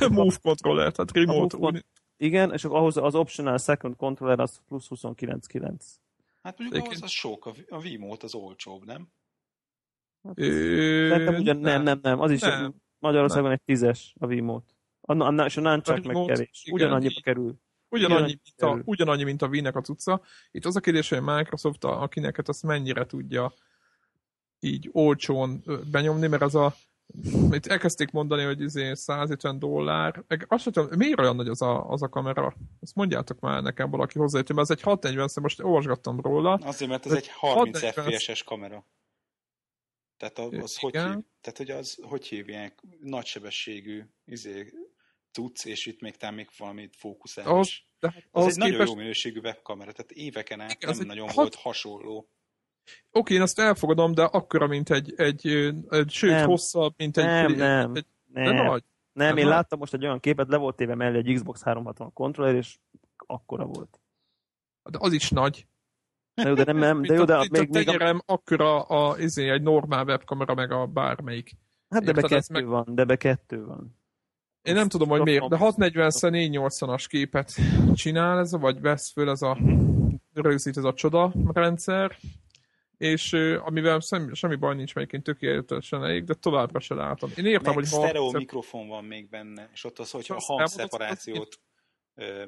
Move controller, tehát remote. Move, igen, és ahhoz az optional second controller az plusz huszonkilenc egész kilenc. Hát mondjuk ahhoz az sok, a Wiimote az olcsóbb, nem? Hát az, Ö... nem, ugyan, nem, nem, nem, az is nem. Magyarországon nem. Egy tízes a Wiimote. És a nunchuck megkerés. Ugyanannyiba kerül. Ugyanannyi, ugyanannyi, mint a Wii-nek a cucca. Itt az a kérdés, hogy a Microsoft, akinek azt mennyire tudja így olcsón benyomni, mert az a itt elkezdték mondani, hogy izé száz ötven dollár. Azt sem tudom, miért olyan nagy az a, az a kamera? Ezt mondjátok már nekem valaki hozzájött, mert ez egy hatszáznegyven, szóval most olvasgattam róla. Azért, mert ez egy harminc ef pé es-es kamera. Tehát az hogy, hív, tehát, hogy az hogy hívják? Nagysebességű izé, tudsz, és itt még talán még valamit fókuszál is. Az, az egy képest... nagyon jó minőségű webkamera, tehát éveken át igen, nem nagyon hat... volt hasonló. Oké, én ezt elfogadom, de akkora, mint egy, egy, egy sőt, nem. Hosszabb, mint egy... Nem, egy, nem, egy, nem. De nagy. Nem, nem, én nagy. Láttam most egy olyan képet, le volt téve mellé egy Xbox háromszázhatvan kontroller, és akkora volt. De az is nagy. De jó, de nem, nem. De jó, de a, még, a tenyerem a... akkora a, izé, egy normál webkamera, meg a bármelyik. Hát de be kettő meg... van, de be kettő van. Én nem ezt tudom, hogy miért, de hatszáznegyven négyszáznyolcvanas képet csinál ez, vagy vesz föl ez a rögzít ez a csoda rendszer. és amivel semmi, semmi baj nincs, melyiként tökéletesen elég, de továbbra se látom. Én értem, meg hogy sztereó ha... mikrofon van még benne, és ott az, hogyha a hangszeparációt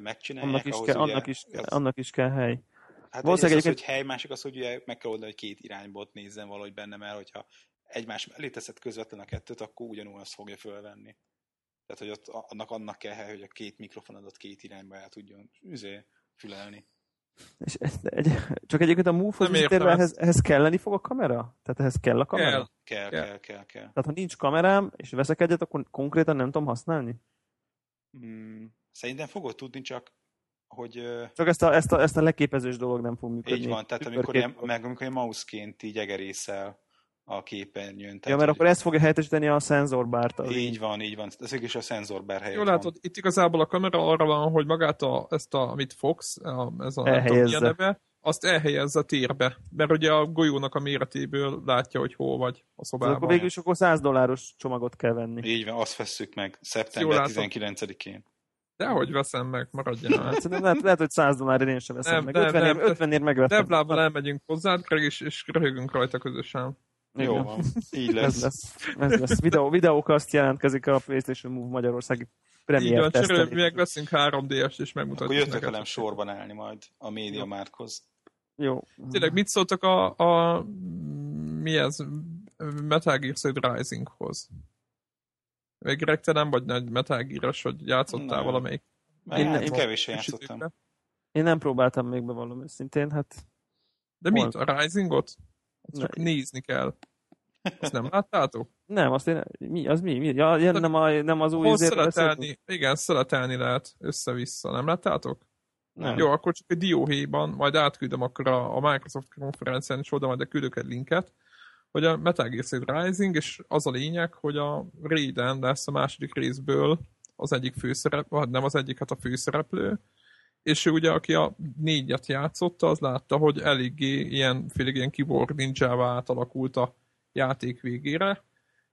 megcsinálják, annak is ahhoz kell, ugye... Annak is, az... annak is kell hely. Hát valószínűleg egy az, hogy hely, másik az, hogy ugye meg kell oldani, hogy két irányból nézzen valahogy benne, mert hogyha egymás mellé teszed közvetlen a kettőt, akkor ugyanúgy azt fogja fölvenni. Tehát, hogy ott annak, annak kell hely, hogy a két mikrofonodat két irányba el tudjon üzé, fülelni. És egy, csak egyébként a Move-hoz visszatérve, ehhez, ehhez kelleni fog a kamera? Tehát ehhez kell a kamera? Kell, kell, kell, kell. kell, kell. Tehát ha nincs kamerám, és veszek egyet, akkor konkrétan nem tudom használni? Hmm. Szerintem fogod tudni, csak hogy... Csak ezt a, ezt a, ezt a leképezős dolog nem fog működni. Így van, tehát amikor ilyen, meg, amikor ilyen mouse-ként így egerészel a képernyőn. Ja, mert akkor ezt fogja helyettesíteni a szenzorbárt. Az így, így van, így van. Ez is a szenzorbár helyett. Jól látod, van. Itt igazából a kamera arra van, hogy magát a, ezt a, amit fogsz, a, ez a, a neve, azt elhelyezze a térbe. Mert ugye a golyónak a méretéből látja, hogy hol vagy a szobában. Akkor végül is akkor száz dolláros csomagot kell venni. Így van, azt vesszük meg. szeptember tizenkilencedikén. Dehogy veszem meg, maradjál. lehet, lehet, hogy száz dollárért én sem veszem nem, meg. Nem, ötvenért, ötvenért megvettem. Deblábbal elmegyünk hozzád, és, és röhögünk rajta közösen. Jó igen. Van, így lesz. Ez lesz, ez lesz. Videó, videók azt jelentkezik a PlayStation Move Magyarországi premier tesztelé. Így van, meg leszünk három dé-est és megmutatjuk. Akkor jöttek velem sorban állni majd a MediaMarkthoz. Jó. Tényleg mit szóltak a, a mi ez, Metal Gear Solid Risinghoz? Még Greg, te nem vagy nagy Metal Gear-es, hogy játszottál nem. valamelyik? Én, én kevésen játszottam. Sütőkre. Én nem próbáltam még be valami szintén, hát... De hol? Mit? A Risingot? Csak ne. Nézni kell. Azt nem láttátok? Nem, azt én... Mi, az mi? mi? Ja, ja, nem, a, nem az új szeletelni. Igen, szeletelni lehet össze-vissza. Nem láttátok? Nem. Jó, akkor csak egy dióhéjban, majd átküldöm akkor a, a Microsoft konferencián, és oda majd küldök egy linket, hogy a Metal Gear Solid Rising, és az a lényeg, hogy a Raiden lesz a második részből az egyik főszereplő, nem az egyik, hát a főszereplő, és ő ugye, aki a négyet játszotta, az látta, hogy eléggé ilyen, félig ilyen kiborg ninjává átalakult a játék végére,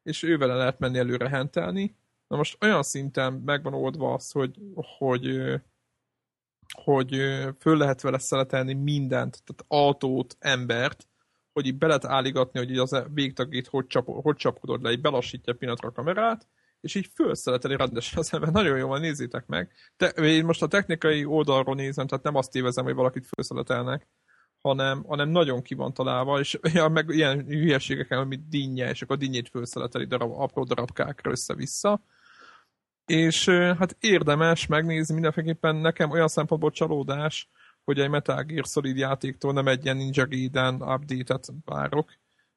és ővele lehet menni előre hentelni. Na most olyan szinten megvan oldva az, hogy, hogy, hogy föl lehet vele szeletelni mindent, tehát autót, embert, hogy így be lehet álligatni, hogy így az végtagét hogy, csap, hogy csapkodod le, így belassítja pillanatra a kamerát, és így felszeleteli rendesen az ember. Nagyon jól van, nézzétek meg. Te, én most a technikai oldalról nézem, tehát nem azt tévezem, hogy valakit felszeletelnek, hanem, hanem nagyon ki van találva, és ja, meg ilyen hülyeségeken, amit dinnye, és akkor a dinnyét felszeleteli darab, apró darabkákra össze-vissza. És hát érdemes megnézni, mindenféleképpen nekem olyan szempontból csalódás, hogy egy Metal Gear Solid játéktól nem egy ilyen Ninja Gaiden update-et várok,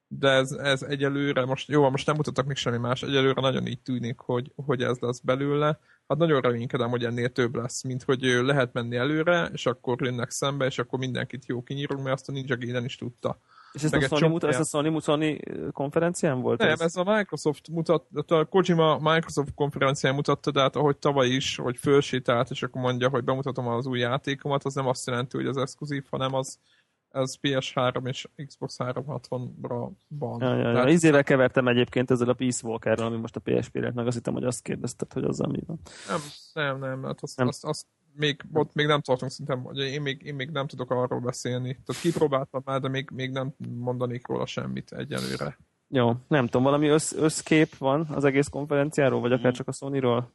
de ez, ez egyelőre, most jó, most nem mutattak még semmi más, egyelőre nagyon így tűnik, hogy, hogy ez lesz belőle. Hát nagyon reménykedem, hogy ennél több lesz, mint hogy lehet menni előre, és akkor jönnek szembe, és akkor mindenkit jó kinyírunk, mert azt a Ninja Gaiden is tudta. És ezt a, Sony, muta, ezt a Sony, Sony konferencián volt? Nem, ez, ez a Microsoft mutatta, a Kojima Microsoft konferencián mutatta, de hát ahogy tavaly is, hogy fölsétált, és akkor mondja, hogy bemutatom az új játékomat, az nem azt jelenti, hogy az exkluzív, hanem az ez pé es három és Xbox háromszázhatvanra van. Ja, ja, ja. Izével kevertem egyébként ezzel a Peace Walkerrel, ami most a pé es pére, meg azt hittem, hogy azt kérdezted, hogy azzal mi van. Nem, nem, nem, hát azt, nem. Azt, azt még, ott még nem tartunk szintem, hogy én még, én még nem tudok arról beszélni. Tehát kipróbáltam már, de még, még nem mondanék róla semmit egyelőre. Jó, nem tudom, valami össz, összkép van az egész konferenciáról, vagy akár csak a Sonyról?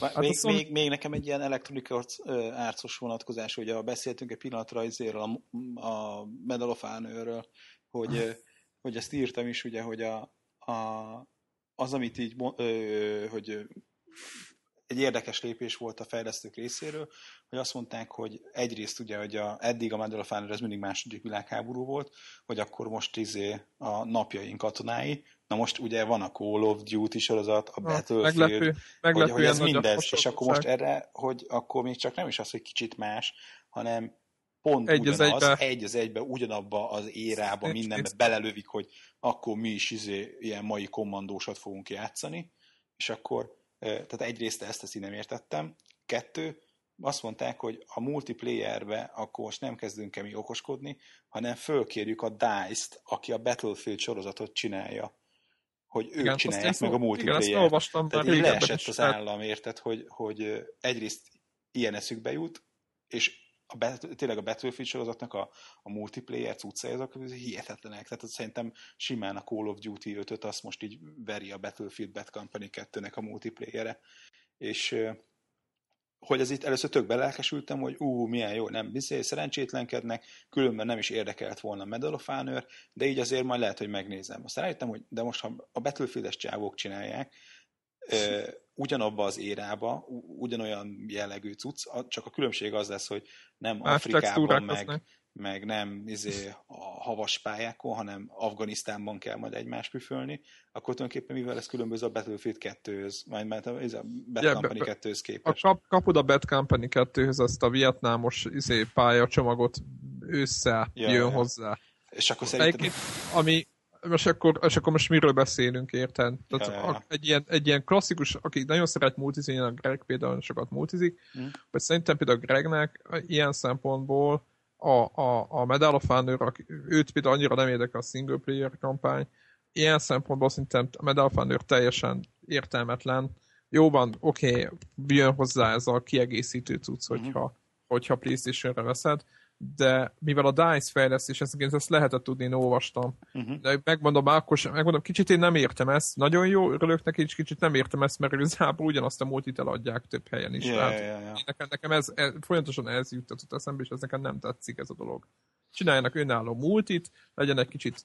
Hát még, a Sony... még, még nekem egy ilyen elektronikus árcos vonatkozás, hogy beszéltünk egy pillanatra izéről, a, a Medal of Honor-ről, hogy, hogy ezt írtam is, ugye, hogy a, a, az, amit így, ö, hogy egy érdekes lépés volt a fejlesztők részéről, hogy azt mondták, hogy egyrészt ugye, hogy a, eddig a Medal of Honor ez mindig második világháború volt, hogy akkor most izé a napjaink katonái. Na most ugye van a Call of Duty sorozat, a Battlefield, hogy, hogy ez mindez, és akkor most erre, hogy akkor még csak nem is az, hogy kicsit más, hanem pont egy ugyanaz, az egybe. egy az egybe, ugyanabba az érába, mindenbe belelövik, hogy akkor mi is izé, ilyen mai kommandósat fogunk játszani, és akkor, tehát egyrészt ezt, ezt így nem értettem, kettő, azt mondták, hogy a multiplayerbe akkor most nem kezdünk el mi okoskodni, hanem fölkérjük a dicet, aki a Battlefield sorozatot csinálja, hogy ők igen, csinálják meg a multiplayer-t. Tehát így leesett az állam, érted, hogy, hogy egyrészt ilyen eszükbe jut, és a bet, tényleg a Battlefield sorozatnak a, a multiplayer cuccai, azok hihetetlenek. Tehát az szerintem simán a Call of Duty ötöt azt most így veri a Battlefield Bad Company kettőnek a multiplayere. És hogy ez itt először tök belelkesültem, hogy ú, milyen jó, nem bizony, szerencsétlenkednek, különben nem is érdekelt volna a Medal of Honor, de így azért majd lehet, hogy megnézem. Aztán rájöttem, hogy de most, ha a Battlefield-es csávók csinálják, ö, ugyanabba az érába, ugyanolyan jellegű cucc, csak a különbség az lesz, hogy nem más Afrikában, meg, meg nem izé, a havas pályákon, hanem Afganisztánban kell majd egymást püfölni, akkor tulajdonképpen mivel ez különböző a Battlefield kettőhöz, majd mert ez a Bad yeah, Company kettőhöz képest. A kap, kapod a Bad Company kettőhöz azt a vietnámos izé, pályacsomagot össze ja, jön ja. hozzá. És akkor szerintem... Egyéb, ami... És akkor, és akkor most miről beszélünk, érted? Tehát ja, ja, ja. Egy, ilyen, egy ilyen klasszikus, aki nagyon szeret multizni, a Greg például sokat multizik, hmm. vagy szerintem például Gregnek ilyen szempontból a, a, a Medal of Honor, őt például annyira nem érdekel a single player kampány, ilyen szempontból szerintem a Medal of Honor teljesen értelmetlen. Jó van, oké, okay, jön hozzá ez a kiegészítő cucc, hmm. hogyha, hogyha PlayStation-re veszed, de mivel a dé i cé fejlesztés, ezt, ezt lehetett tudni, én olvastam. Uh-huh. De megmondom, már akkor sem, megmondom, kicsit én nem értem ezt, nagyon jó, örülök neki, és kicsit nem értem ezt, mert igazából ugyanazt a multit eladják több helyen is. Yeah, yeah, yeah. Nekem, nekem ez, ez, folyamatosan ez juttatott eszembe, és ez nekem nem tetszik ez a dolog. Csináljanak önálló multit, legyen egy kicsit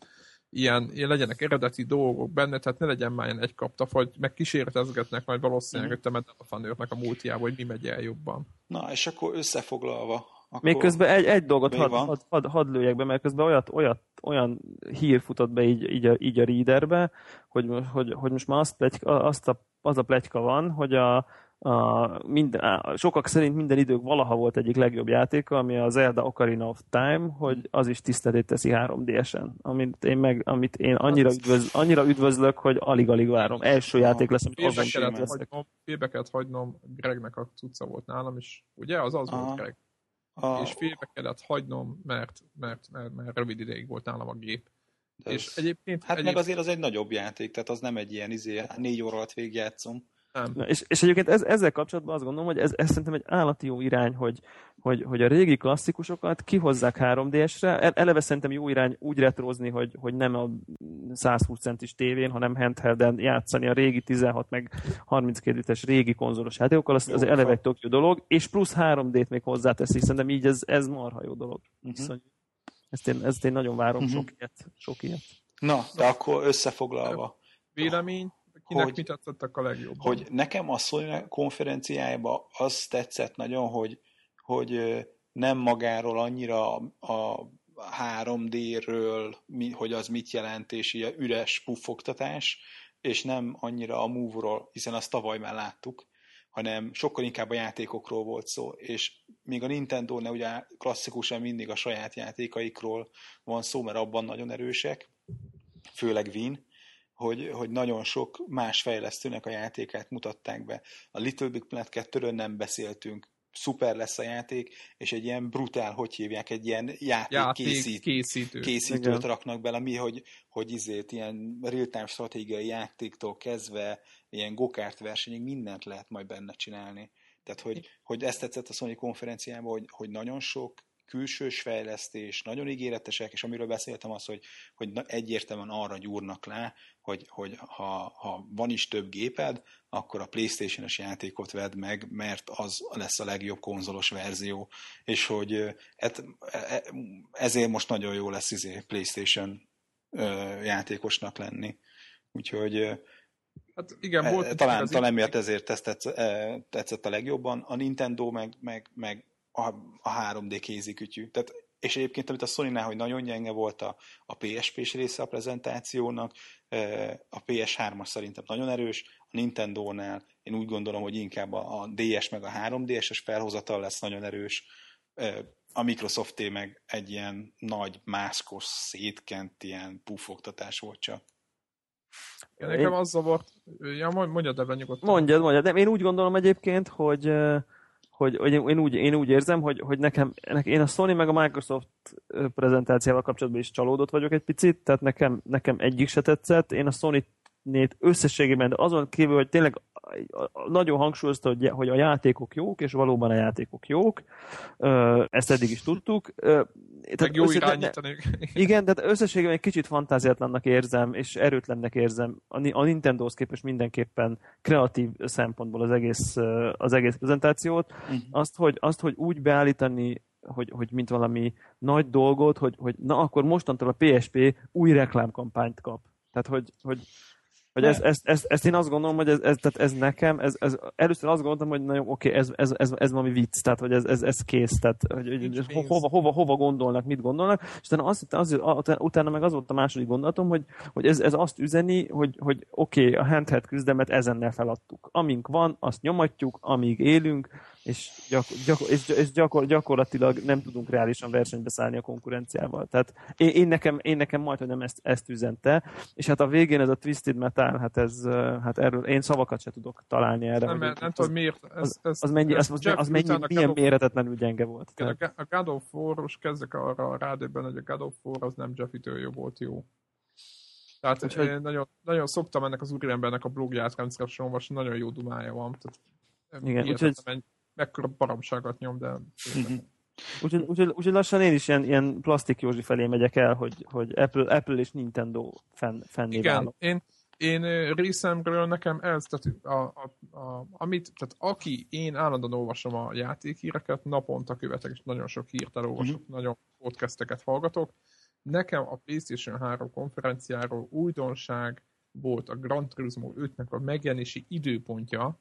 ilyen, ilyen legyenek eredeti dolgok benne, tehát ne legyen már ilyen egy kaptaf, vagy meg kísérletezgetnek majd valószínűleg, uh-huh. hogy te a fanőrnek a multiába, hogy mi megy el jobban. Na, és akkor összefoglalva, akkor még közben egy, egy dolgot hadd had, had, had lőjek be, mert közben olyat, olyat, olyan hír futott be így, így, a, így a readerbe, hogy, hogy, hogy most már azt pletyka, azt a, az a pletyka van, hogy a, a minden, sokak szerint minden idők valaha volt egyik legjobb játéka, ami a Zelda Ocarina of Time, hogy az is tiszteletét teszi három dé-sen. Amit én, meg, amit én annyira, üdvözl, annyira üdvözlök, hogy alig-alig várom. Első a, játék lesz, amit azon kérem leszek. Félbeket hagynom, Gregnek a cucca volt nálam is. Ugye? Az az Aha. volt Greg. A... És félbe kellett hagynom, mert, mert, mert, mert rövid ideig volt nálam a gép. De és egyébként, hát egyébként... meg azért az egy nagyobb játék, tehát az nem egy ilyen izé, négy óra alatt végigjátszom. Na, és, és egyébként ez, ezzel kapcsolatban azt gondolom, hogy ez, ez szerintem egy állati jó irány, hogy, hogy, hogy a régi klasszikusokat kihozzák három dé-esre. Eleve szerintem jó irány úgy retrozni, hogy, hogy nem a százhúsz centis tévén, hanem handhelden játszani a régi tizenhat meg harminckettes régi konzolos játékokkal. Az, az eleve egy tök jó dolog, és plusz három dé-t még hozzáteszik. Szerintem így ez, ez marha jó dolog. Uh-huh. Szóval ezt, én, ezt én nagyon várom, uh-huh. sok, ilyet, sok ilyet. Na, de akkor összefoglalva. Vélemény? Kinek hogy, mi tetszettek a legjobban? Hogy nekem a Sony konferenciájában az tetszett nagyon, hogy, hogy nem magáról annyira a három dé-ről, hogy az mit jelent, és ilyen üres puffogtatás, és nem annyira a Move-ról, hiszen azt tavaly már láttuk, hanem sokkal inkább a játékokról volt szó, és még a Nintendo-nál ugye klasszikusan mindig a saját játékaikról van szó, mert abban nagyon erősek, főleg Win, Hogy, hogy nagyon sok más fejlesztőnek a játékát mutatták be. A Little Big Planet kettőről nem beszéltünk, szuper lesz a játék, és egy ilyen brutál, hogy hívják, egy ilyen játékkészítőt játék készít, raknak bele, mi, hogy, hogy izét, ilyen real-time stratégiai játéktól kezdve, ilyen go-kart versenyig mindent lehet majd benne csinálni. Tehát, hogy, hogy ezt tetszett a Sony konferenciában, hogy, hogy nagyon sok külsős fejlesztés, nagyon ígéretesek, és amiről beszéltem az, hogy, hogy egyértelműen arra gyúrnak le, hogy, hogy ha, ha van is több géped, akkor a PlayStation-es játékot vedd meg, mert az lesz a legjobb konzolos verzió, és hogy et, ezért most nagyon jó lesz izé PlayStation játékosnak lenni. Úgyhogy hát igen, volt talán, talán miatt ezért tetszett, tetszett a legjobban. A Nintendo meg, meg, meg A, a három dé kézikütyű. Tehát, és egyébként, amit a Sonynál, hogy nagyon gyenge volt a, a pé es pés része a prezentációnak, a pé es hármas szerintem nagyon erős, a Nintendónál én úgy gondolom, hogy inkább a, a dé es meg a három dé-es felhozatal lesz nagyon erős, a Microsofté meg egy ilyen nagy, mászkos, szétkent ilyen pufogtatás volt csak. Ja, nekem én... az zavart. Ja, mondjad ebben nyugodtan. Mondjad, mondjad. De én úgy gondolom egyébként, hogy Hogy, hogy én, úgy, én úgy érzem, hogy, hogy nekem, nekem, én a Sony meg a Microsoft prezentáciával kapcsolatban is csalódott vagyok egy picit, tehát nekem, nekem egyik se tetszett. Én a Sony nét összességében, de azon kívül, hogy tényleg nagyon hangsúlyozta, hogy, hogy a játékok jók, és valóban a játékok jók. Ezt eddig is tudtuk. Meg jó irányítani. Igen, de összességében egy kicsit fantáziátlannak érzem, és erőtlennek érzem. A Nintendohoz képest mindenképpen kreatív szempontból az egész, az egész prezentációt. Uh-huh. Azt, hogy, azt, hogy úgy beállítani, Hogy, hogy mint valami nagy dolgot, hogy, hogy na akkor mostantól a pé es pé új reklámkampányt kap. Tehát, hogy, hogy, hogy ez, ez, ez, ezt én azt gondolom, hogy ez, ez, tehát ez nekem, ez, ez, először azt gondoltam, hogy na jó, oké, ez, ez, ez, ez valami vicc, tehát, hogy ez, ez, ez kész, tehát, hogy ez hova, hova, hova gondolnak, mit gondolnak, és utána, az, az, utána meg az volt a második gondolatom, hogy, hogy ez, ez azt üzeni, hogy, hogy oké, a handheld küzdelmet ezennel feladtuk. Amink van, azt nyomatjuk, amíg élünk, és, gyakor, gyakor, és, és gyakor, gyakorlatilag nem tudunk reálisan versenybe szállni a konkurenciával. Tehát én, én nekem, én nekem majdnem ezt, ezt üzente, és hát a végén ez a Twisted Metal, hát ez, hát erről én szavakat sem tudok találni erre. Nem, nem az, tudom miért. Ez, az, az, az mennyi, az, az mennyi milyen of, méretetlenül gyenge volt. Igen, a God of War, és kezdek arra rádébben, hogy a God of War az nem Jeffy-től jó volt jó. Tehát úgyhogy... én nagyon, nagyon szoktam ennek az úriembernek a blogját rendszeresen olvasni, nagyon jó dumája van. Tehát, igen, úgyhogy... mekkora baromságot nyom, de... Mm-hmm. Úgyhogy úgy, úgy, úgy lassan én is ilyen, ilyen Plastik Józsi felé megyek el, hogy, hogy Apple, Apple és Nintendo fenn, fennéválok. Igen, én, én részemről nekem ez, tehát, a, a, a, amit, tehát aki, én állandóan olvasom a játékhíreket, naponta követek, és nagyon sok hírt elolvasok, mm-hmm. nagyon podcasteket hallgatok. Nekem a PlayStation három konferenciáról újdonság volt a Gran Turismo ötnek a megjelenési időpontja,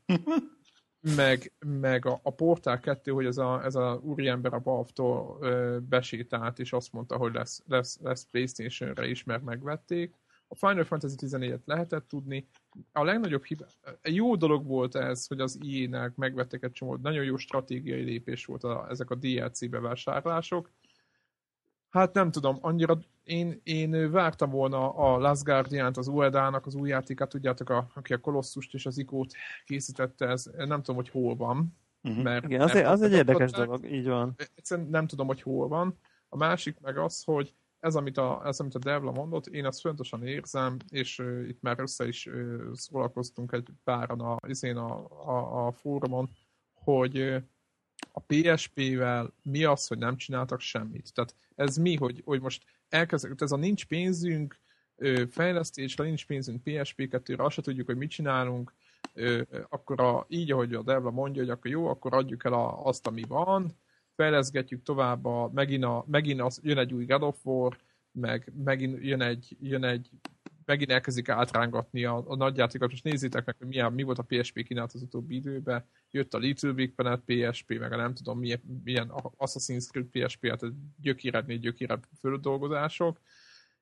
meg, meg a, a Portal kettő, hogy ez a, ez a úriember a Valve-tól ö, besétált, és azt mondta, hogy lesz, lesz, lesz PlayStation-re is, mert megvették. A Final Fantasy tizennégyet lehetett tudni. A legnagyobb hibá... Jó dolog volt ez, hogy az í ének megvettek egy csomót. Nagyon jó stratégiai lépés volt a, ezek a dé el cé bevásárlások. Hát nem tudom, annyira én, én vártam volna a Last Guardiant, az Uedának az új játékát, tudjátok, a, aki a Kolosszust és az Ikót készítette, ez nem tudom, hogy hol van. Uh-huh. Mert igen, az, az egy érdekes dolog, így van. Egyszerűen nem tudom, hogy hol van. A másik meg az, hogy ez, amit a, ez, amit a Devla mondott, én azt fontosan érzem, és uh, itt már össze is uh, szólalkoztunk egy páran a, izén a, a, a fórumon, hogy uh, a pé es pével mi az, hogy nem csináltak semmit. Tehát ez mi, hogy, hogy most elkezdek, ez a nincs pénzünk fejlesztésre, nincs pénzünk pé es pé kettőre, azt se tudjuk, hogy mit csinálunk, akkor a, így, ahogy a Devla mondja, hogy akkor jó, akkor adjuk el a, azt, ami van, fejleszgetjük tovább, a, megint, a, megint az, jön egy új God of War, meg megint jön egy, jön egy megint elkezdik átrángatni a, a nagyjátékot, és nézzétek meg, hogy milyen, mi volt a pé es pé kínálat az utóbbi időben, jött a Little Big Planet pé es pé, meg a nem tudom milyen, milyen Assassin's Creed pé es pé, hát gyökérednél gyökérebb földolgozások,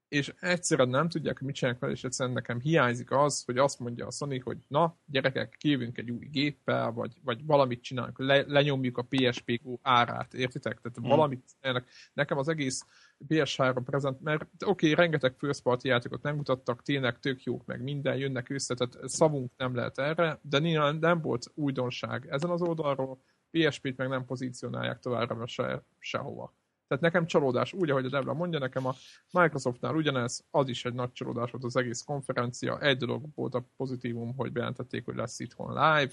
és egyszerűen nem tudják, hogy mit csinálják vele, és egyszerűen nekem hiányzik az, hogy azt mondja a Sony, hogy na, gyerekek, kívünk egy új géppel, vagy, vagy valamit csinálunk, le, lenyomjuk a pé es pé Go árát, értitek? Tehát hmm. valamit csinálnak. Nekem az egész pé es három prezent, mert oké, okay, rengeteg first party játékot nem mutattak, tényleg tök jók, meg minden, jönnek össze, tehát szavunk nem lehet erre, de nem volt újdonság ezen az oldalról, pé es pét meg nem pozícionálják továbbra se, sehova. Tehát nekem csalódás, úgy, ahogy a Devla mondja, nekem a Microsoftnál ugyanez, az is egy nagy csalódás volt az egész konferencia, egy dolog volt a pozitívum, hogy bejelentették, hogy lesz itthon live,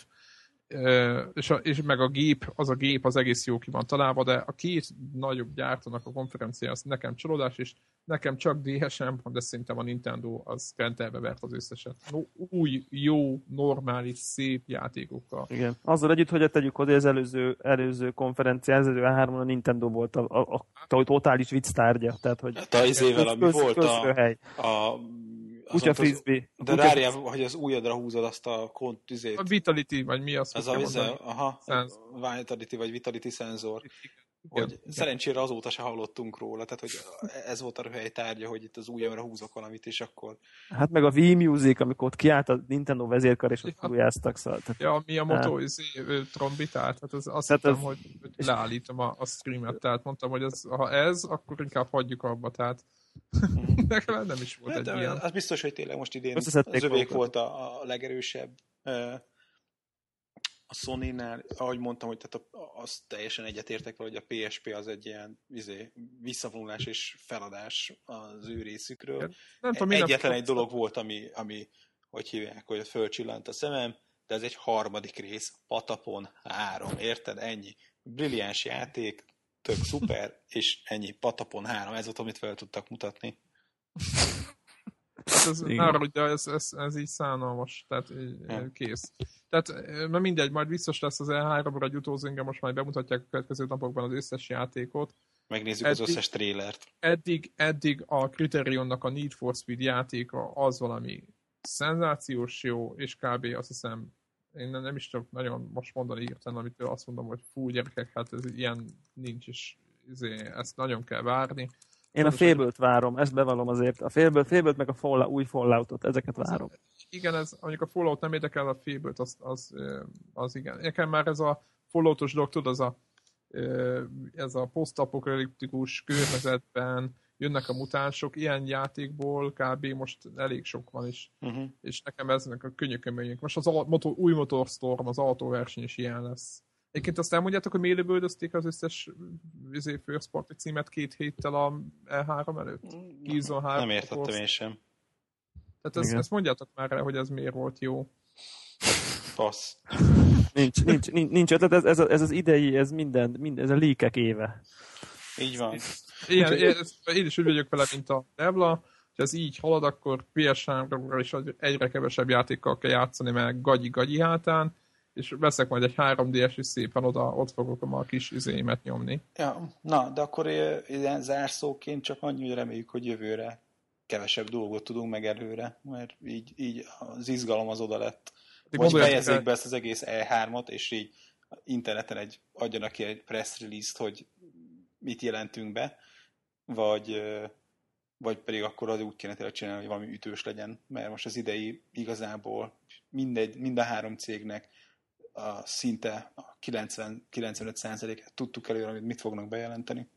és, a, és meg a gép, az a gép az egész jó ki van találva, de a két nagyobb gyártónak a konferencia, az nekem csalódás, és nekem csak dé es em van, de szerintem a Nintendo az kentelbe vert az összeset. No, új, jó, normális, szép játékokkal. Igen. Azzal együtt, hogy tegyük hozzá, az előző, előző konferencián, az előző E hármon a Nintendo volt a, a, a totális vicc tárgya. Tehát, hogy hát az évvel, ami volt a... a... Kutya frisbee. De rárjál, hogy az ujjadra húzod azt a kont tüzét. A Vitality, vagy mi az? Ez a vize, aha, a Vitality, vagy Vitality szenzor. Hogy igen, szerencsére igen. Azóta se hallottunk róla, tehát hogy ez volt a röhely tárgya, hogy itt az ujjamra húzok valamit, és akkor... Hát meg a Wii Music, amikor ott kiállt a Nintendo vezérkar, és ott fújáztak, szóval... Tehát... Ja, mi a moto trombitált, hát az, azt hittem, ez... hogy leállítom a, a streamet, tehát mondtam, hogy ez, ha ez, akkor inkább hagyjuk abba, tehát nekem nem is volt de, egy ilyen... Az biztos, hogy tényleg most idén az övék volt a, a legerősebb... A Sony-nál, ahogy mondtam, hogy tehát azt teljesen egyetértek vele, hogy a pé es pé az egy ilyen izé, visszavonulás és feladás az ő részükről. Nem tudom, egyetlen egy dolog volt, ami, ami hogy hívják, hogy fölcsillant a szemem, de ez egy harmadik rész, Patapon három, érted? Ennyi. Brilliáns játék, tök szuper, és ennyi, Patapon három, ez volt, amit fel tudtak mutatni. Hát ez, nára, ugye, ez, ez, ez így szánalmas, tehát ja. Kész. Tehát mert mindegy, majd biztos lesz az E háromra egy utózőnge, most majd bemutatják a következő napokban az összes játékot. Megnézzük eddig, az összes trélert. Eddig, eddig a Criterionnak a Need for Speed játéka az valami szenzációs jó, és kb. Azt hiszem, én nem is tudok nagyon most mondani írten, amitől azt mondom, hogy fú gyerekek, hát ez ilyen nincs, és ezt nagyon kell várni. Én a Fable-t várom, ezt bevallom azért. A Fable, Fable-t meg a Fallout, új Falloutot, ezeket várom. Ez, igen, ez, mondjuk a Fallout nem érdekel, a Fable-t, az, az, az igen. Nekem már ez a Falloutos dolog, tudod, az a, ez a posztapokaliptikus környezetben jönnek a mutánsok, ilyen játékból kb. Most elég sok van is. Uh-huh. És nekem eznek a könnyű-kömények. Most az motor, új motorstorm, az autóverseny is ilyen lesz. Egyébként azt elmondjátok, hogy miért bődözték az összes first party címet két héttel a E három előtt? Killzone három Nem értettem én sem. Tehát ezt, ezt mondjátok már el, hogy ez miért volt jó. Passz. Nincs, nincs, nincs ötlet, ez, ez, ez az idei, ez minden, mind, ez a leakek éve. Így van. Ilyen, én, én is úgy vagyok vele, mint a Devla, hogy ez így halad, akkor pé es háromra is egyre kevesebb játékkal kell játszani, mert gagyi-gagyi hátán, és veszek majd egy három dé-es, és szépen oda, ott fogok a kis izémet nyomni. Ja, na, de akkor ilyen zárszóként csak annyi, hogy reméljük, hogy jövőre kevesebb dolgot tudunk meg előre, mert így, így az izgalom az oda lett. Most fejezzék be ezt az egész E hármat, és így interneten egy, adjanak ki egy press release-t, hogy mit jelentünk be, vagy, vagy pedig akkor az úgy kéne csinálni, hogy valami ütős legyen, mert most az idei igazából mindegy, mind a három cégnek a szinte a kilencven-kilencvenöt százalékát tudtuk előre, amit mit fognak bejelenteni.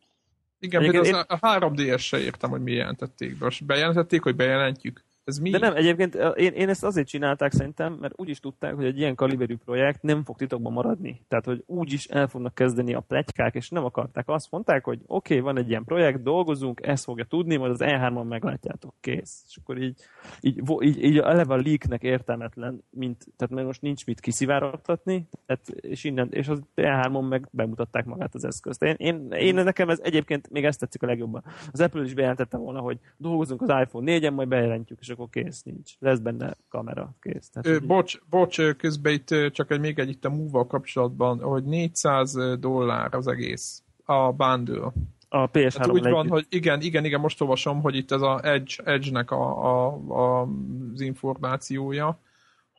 Igen, egyébként például én... a három dé-es se értem, hogy mi jelentették. Most bejelentették, hogy bejelentjük. Ez mi? De nem, egyébként én, én ezt azért csinálták szerintem, mert úgy is tudták, hogy egy ilyen kaliberű projekt nem fog titokban maradni. Tehát, hogy úgy is el fognak kezdeni a pletykák, és nem akarták. Azt mondták, hogy oké, okay, van egy ilyen projekt, dolgozunk, ezt fogja tudni, majd az E hármon meglátjátok, kész. És akkor így, így, így, így eleve a leaknek értelmetlen, mint, tehát mert most nincs mit kiszivárogtatni, tehát, és, innen, és az E hármon meg bemutatták magát az eszközt. Én, én, én nekem ez egyébként még ezt tetszik a legjobban. Az Apple is bejelentette volna, hogy dolgozunk az iPhone négyen, majd bejelentjük, és akkor kész, nincs. Lesz benne kamera, kész. Tehát, Ö, bocs, bocs, közben itt csak egy, még egy itt a Move-val kapcsolatban, hogy négyszáz dollár az egész a bundle. A pé es három hát úgy van, hogy igen, igen, igen, most olvasom, hogy itt ez a Edge, Edge-nek a, a, a, az információja,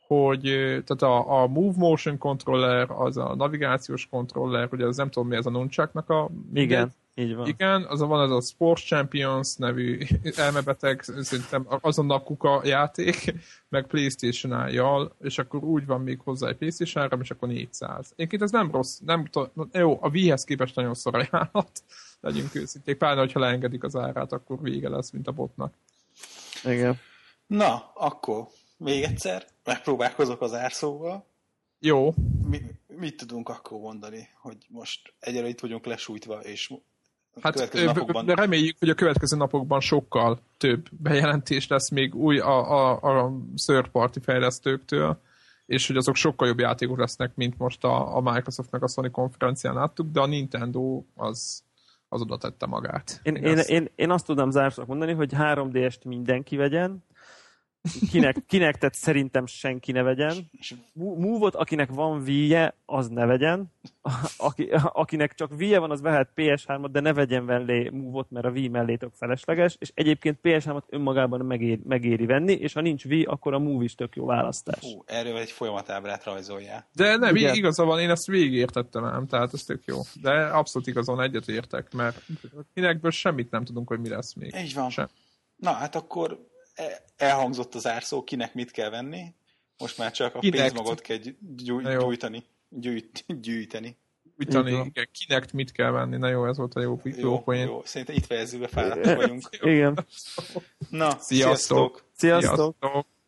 hogy tehát a, a Move Motion Controller, az a navigációs kontroller, ugye az nem tudom mi, ez a nunchaknak a... Igen. Ugye? Így van. Igen, azon van ez a Sports Champions nevű elmebeteg, szerintem azonnal kuka játék, meg PlayStation-jal, és akkor úgy van még hozzá egy PlayStation három, és akkor négyszáz. Egyébként ez nem rossz, nem t- jó, a Wii-hez képest nagyon szor ajánlat, legyünk őszintén, pláne, hogyha leengedik az árát, akkor vége lesz, mint a botnak. Igen. Na, akkor még egyszer megpróbálkozok az árszóval. Jó. Mi, mit tudunk akkor mondani, hogy most egyre itt vagyunk lesújtva, és hát napokban... de reméljük, hogy a következő napokban sokkal több bejelentés lesz még új a, a, a third party fejlesztőktől, és hogy azok sokkal jobb játékok lesznek, mint most a, a Microsoftnak a Sony konferencián láttuk, de a Nintendo az, az oda tette magát. Én, én, én, én azt tudom zárszónak mondani, hogy három dé-est mindenki vegyen, Kinect, Kinectet szerintem senki ne vegyen. Move-ot, akinek van Wii-je, az ne vegyen. Aki, akinek csak Wii-je van, az vehet pé es hármat, de ne vegyen mellé Move-ot, mert a Wii mellé tök felesleges, és egyébként pé es hármat önmagában megér, megéri venni, és ha nincs Wii, akkor a Move is tök jó választás. Hú, erről egy folyamatábrát rajzoljál. De nem, igen. Igaza van, én ezt végigértettem ám, tehát ez tök jó. De abszolút igazon egyet értek, mert Kinectből semmit nem tudunk, hogy mi lesz még. Így van. Sem. Na, hát akkor... elhangzott az árszó, kinek mit kell venni, most már csak a Kinect. Pénzmagot kell gyúj, gyújtani. Gyűjt, gyűjteni. Gyújtani, igen. Kinect mit kell venni, na jó, ez volt a jó jó, jó, jó. Szerintem itt fejezzük be, fáradtak vagyunk. Igen. Na, sziasztok! Sziasztok! Sziasztok.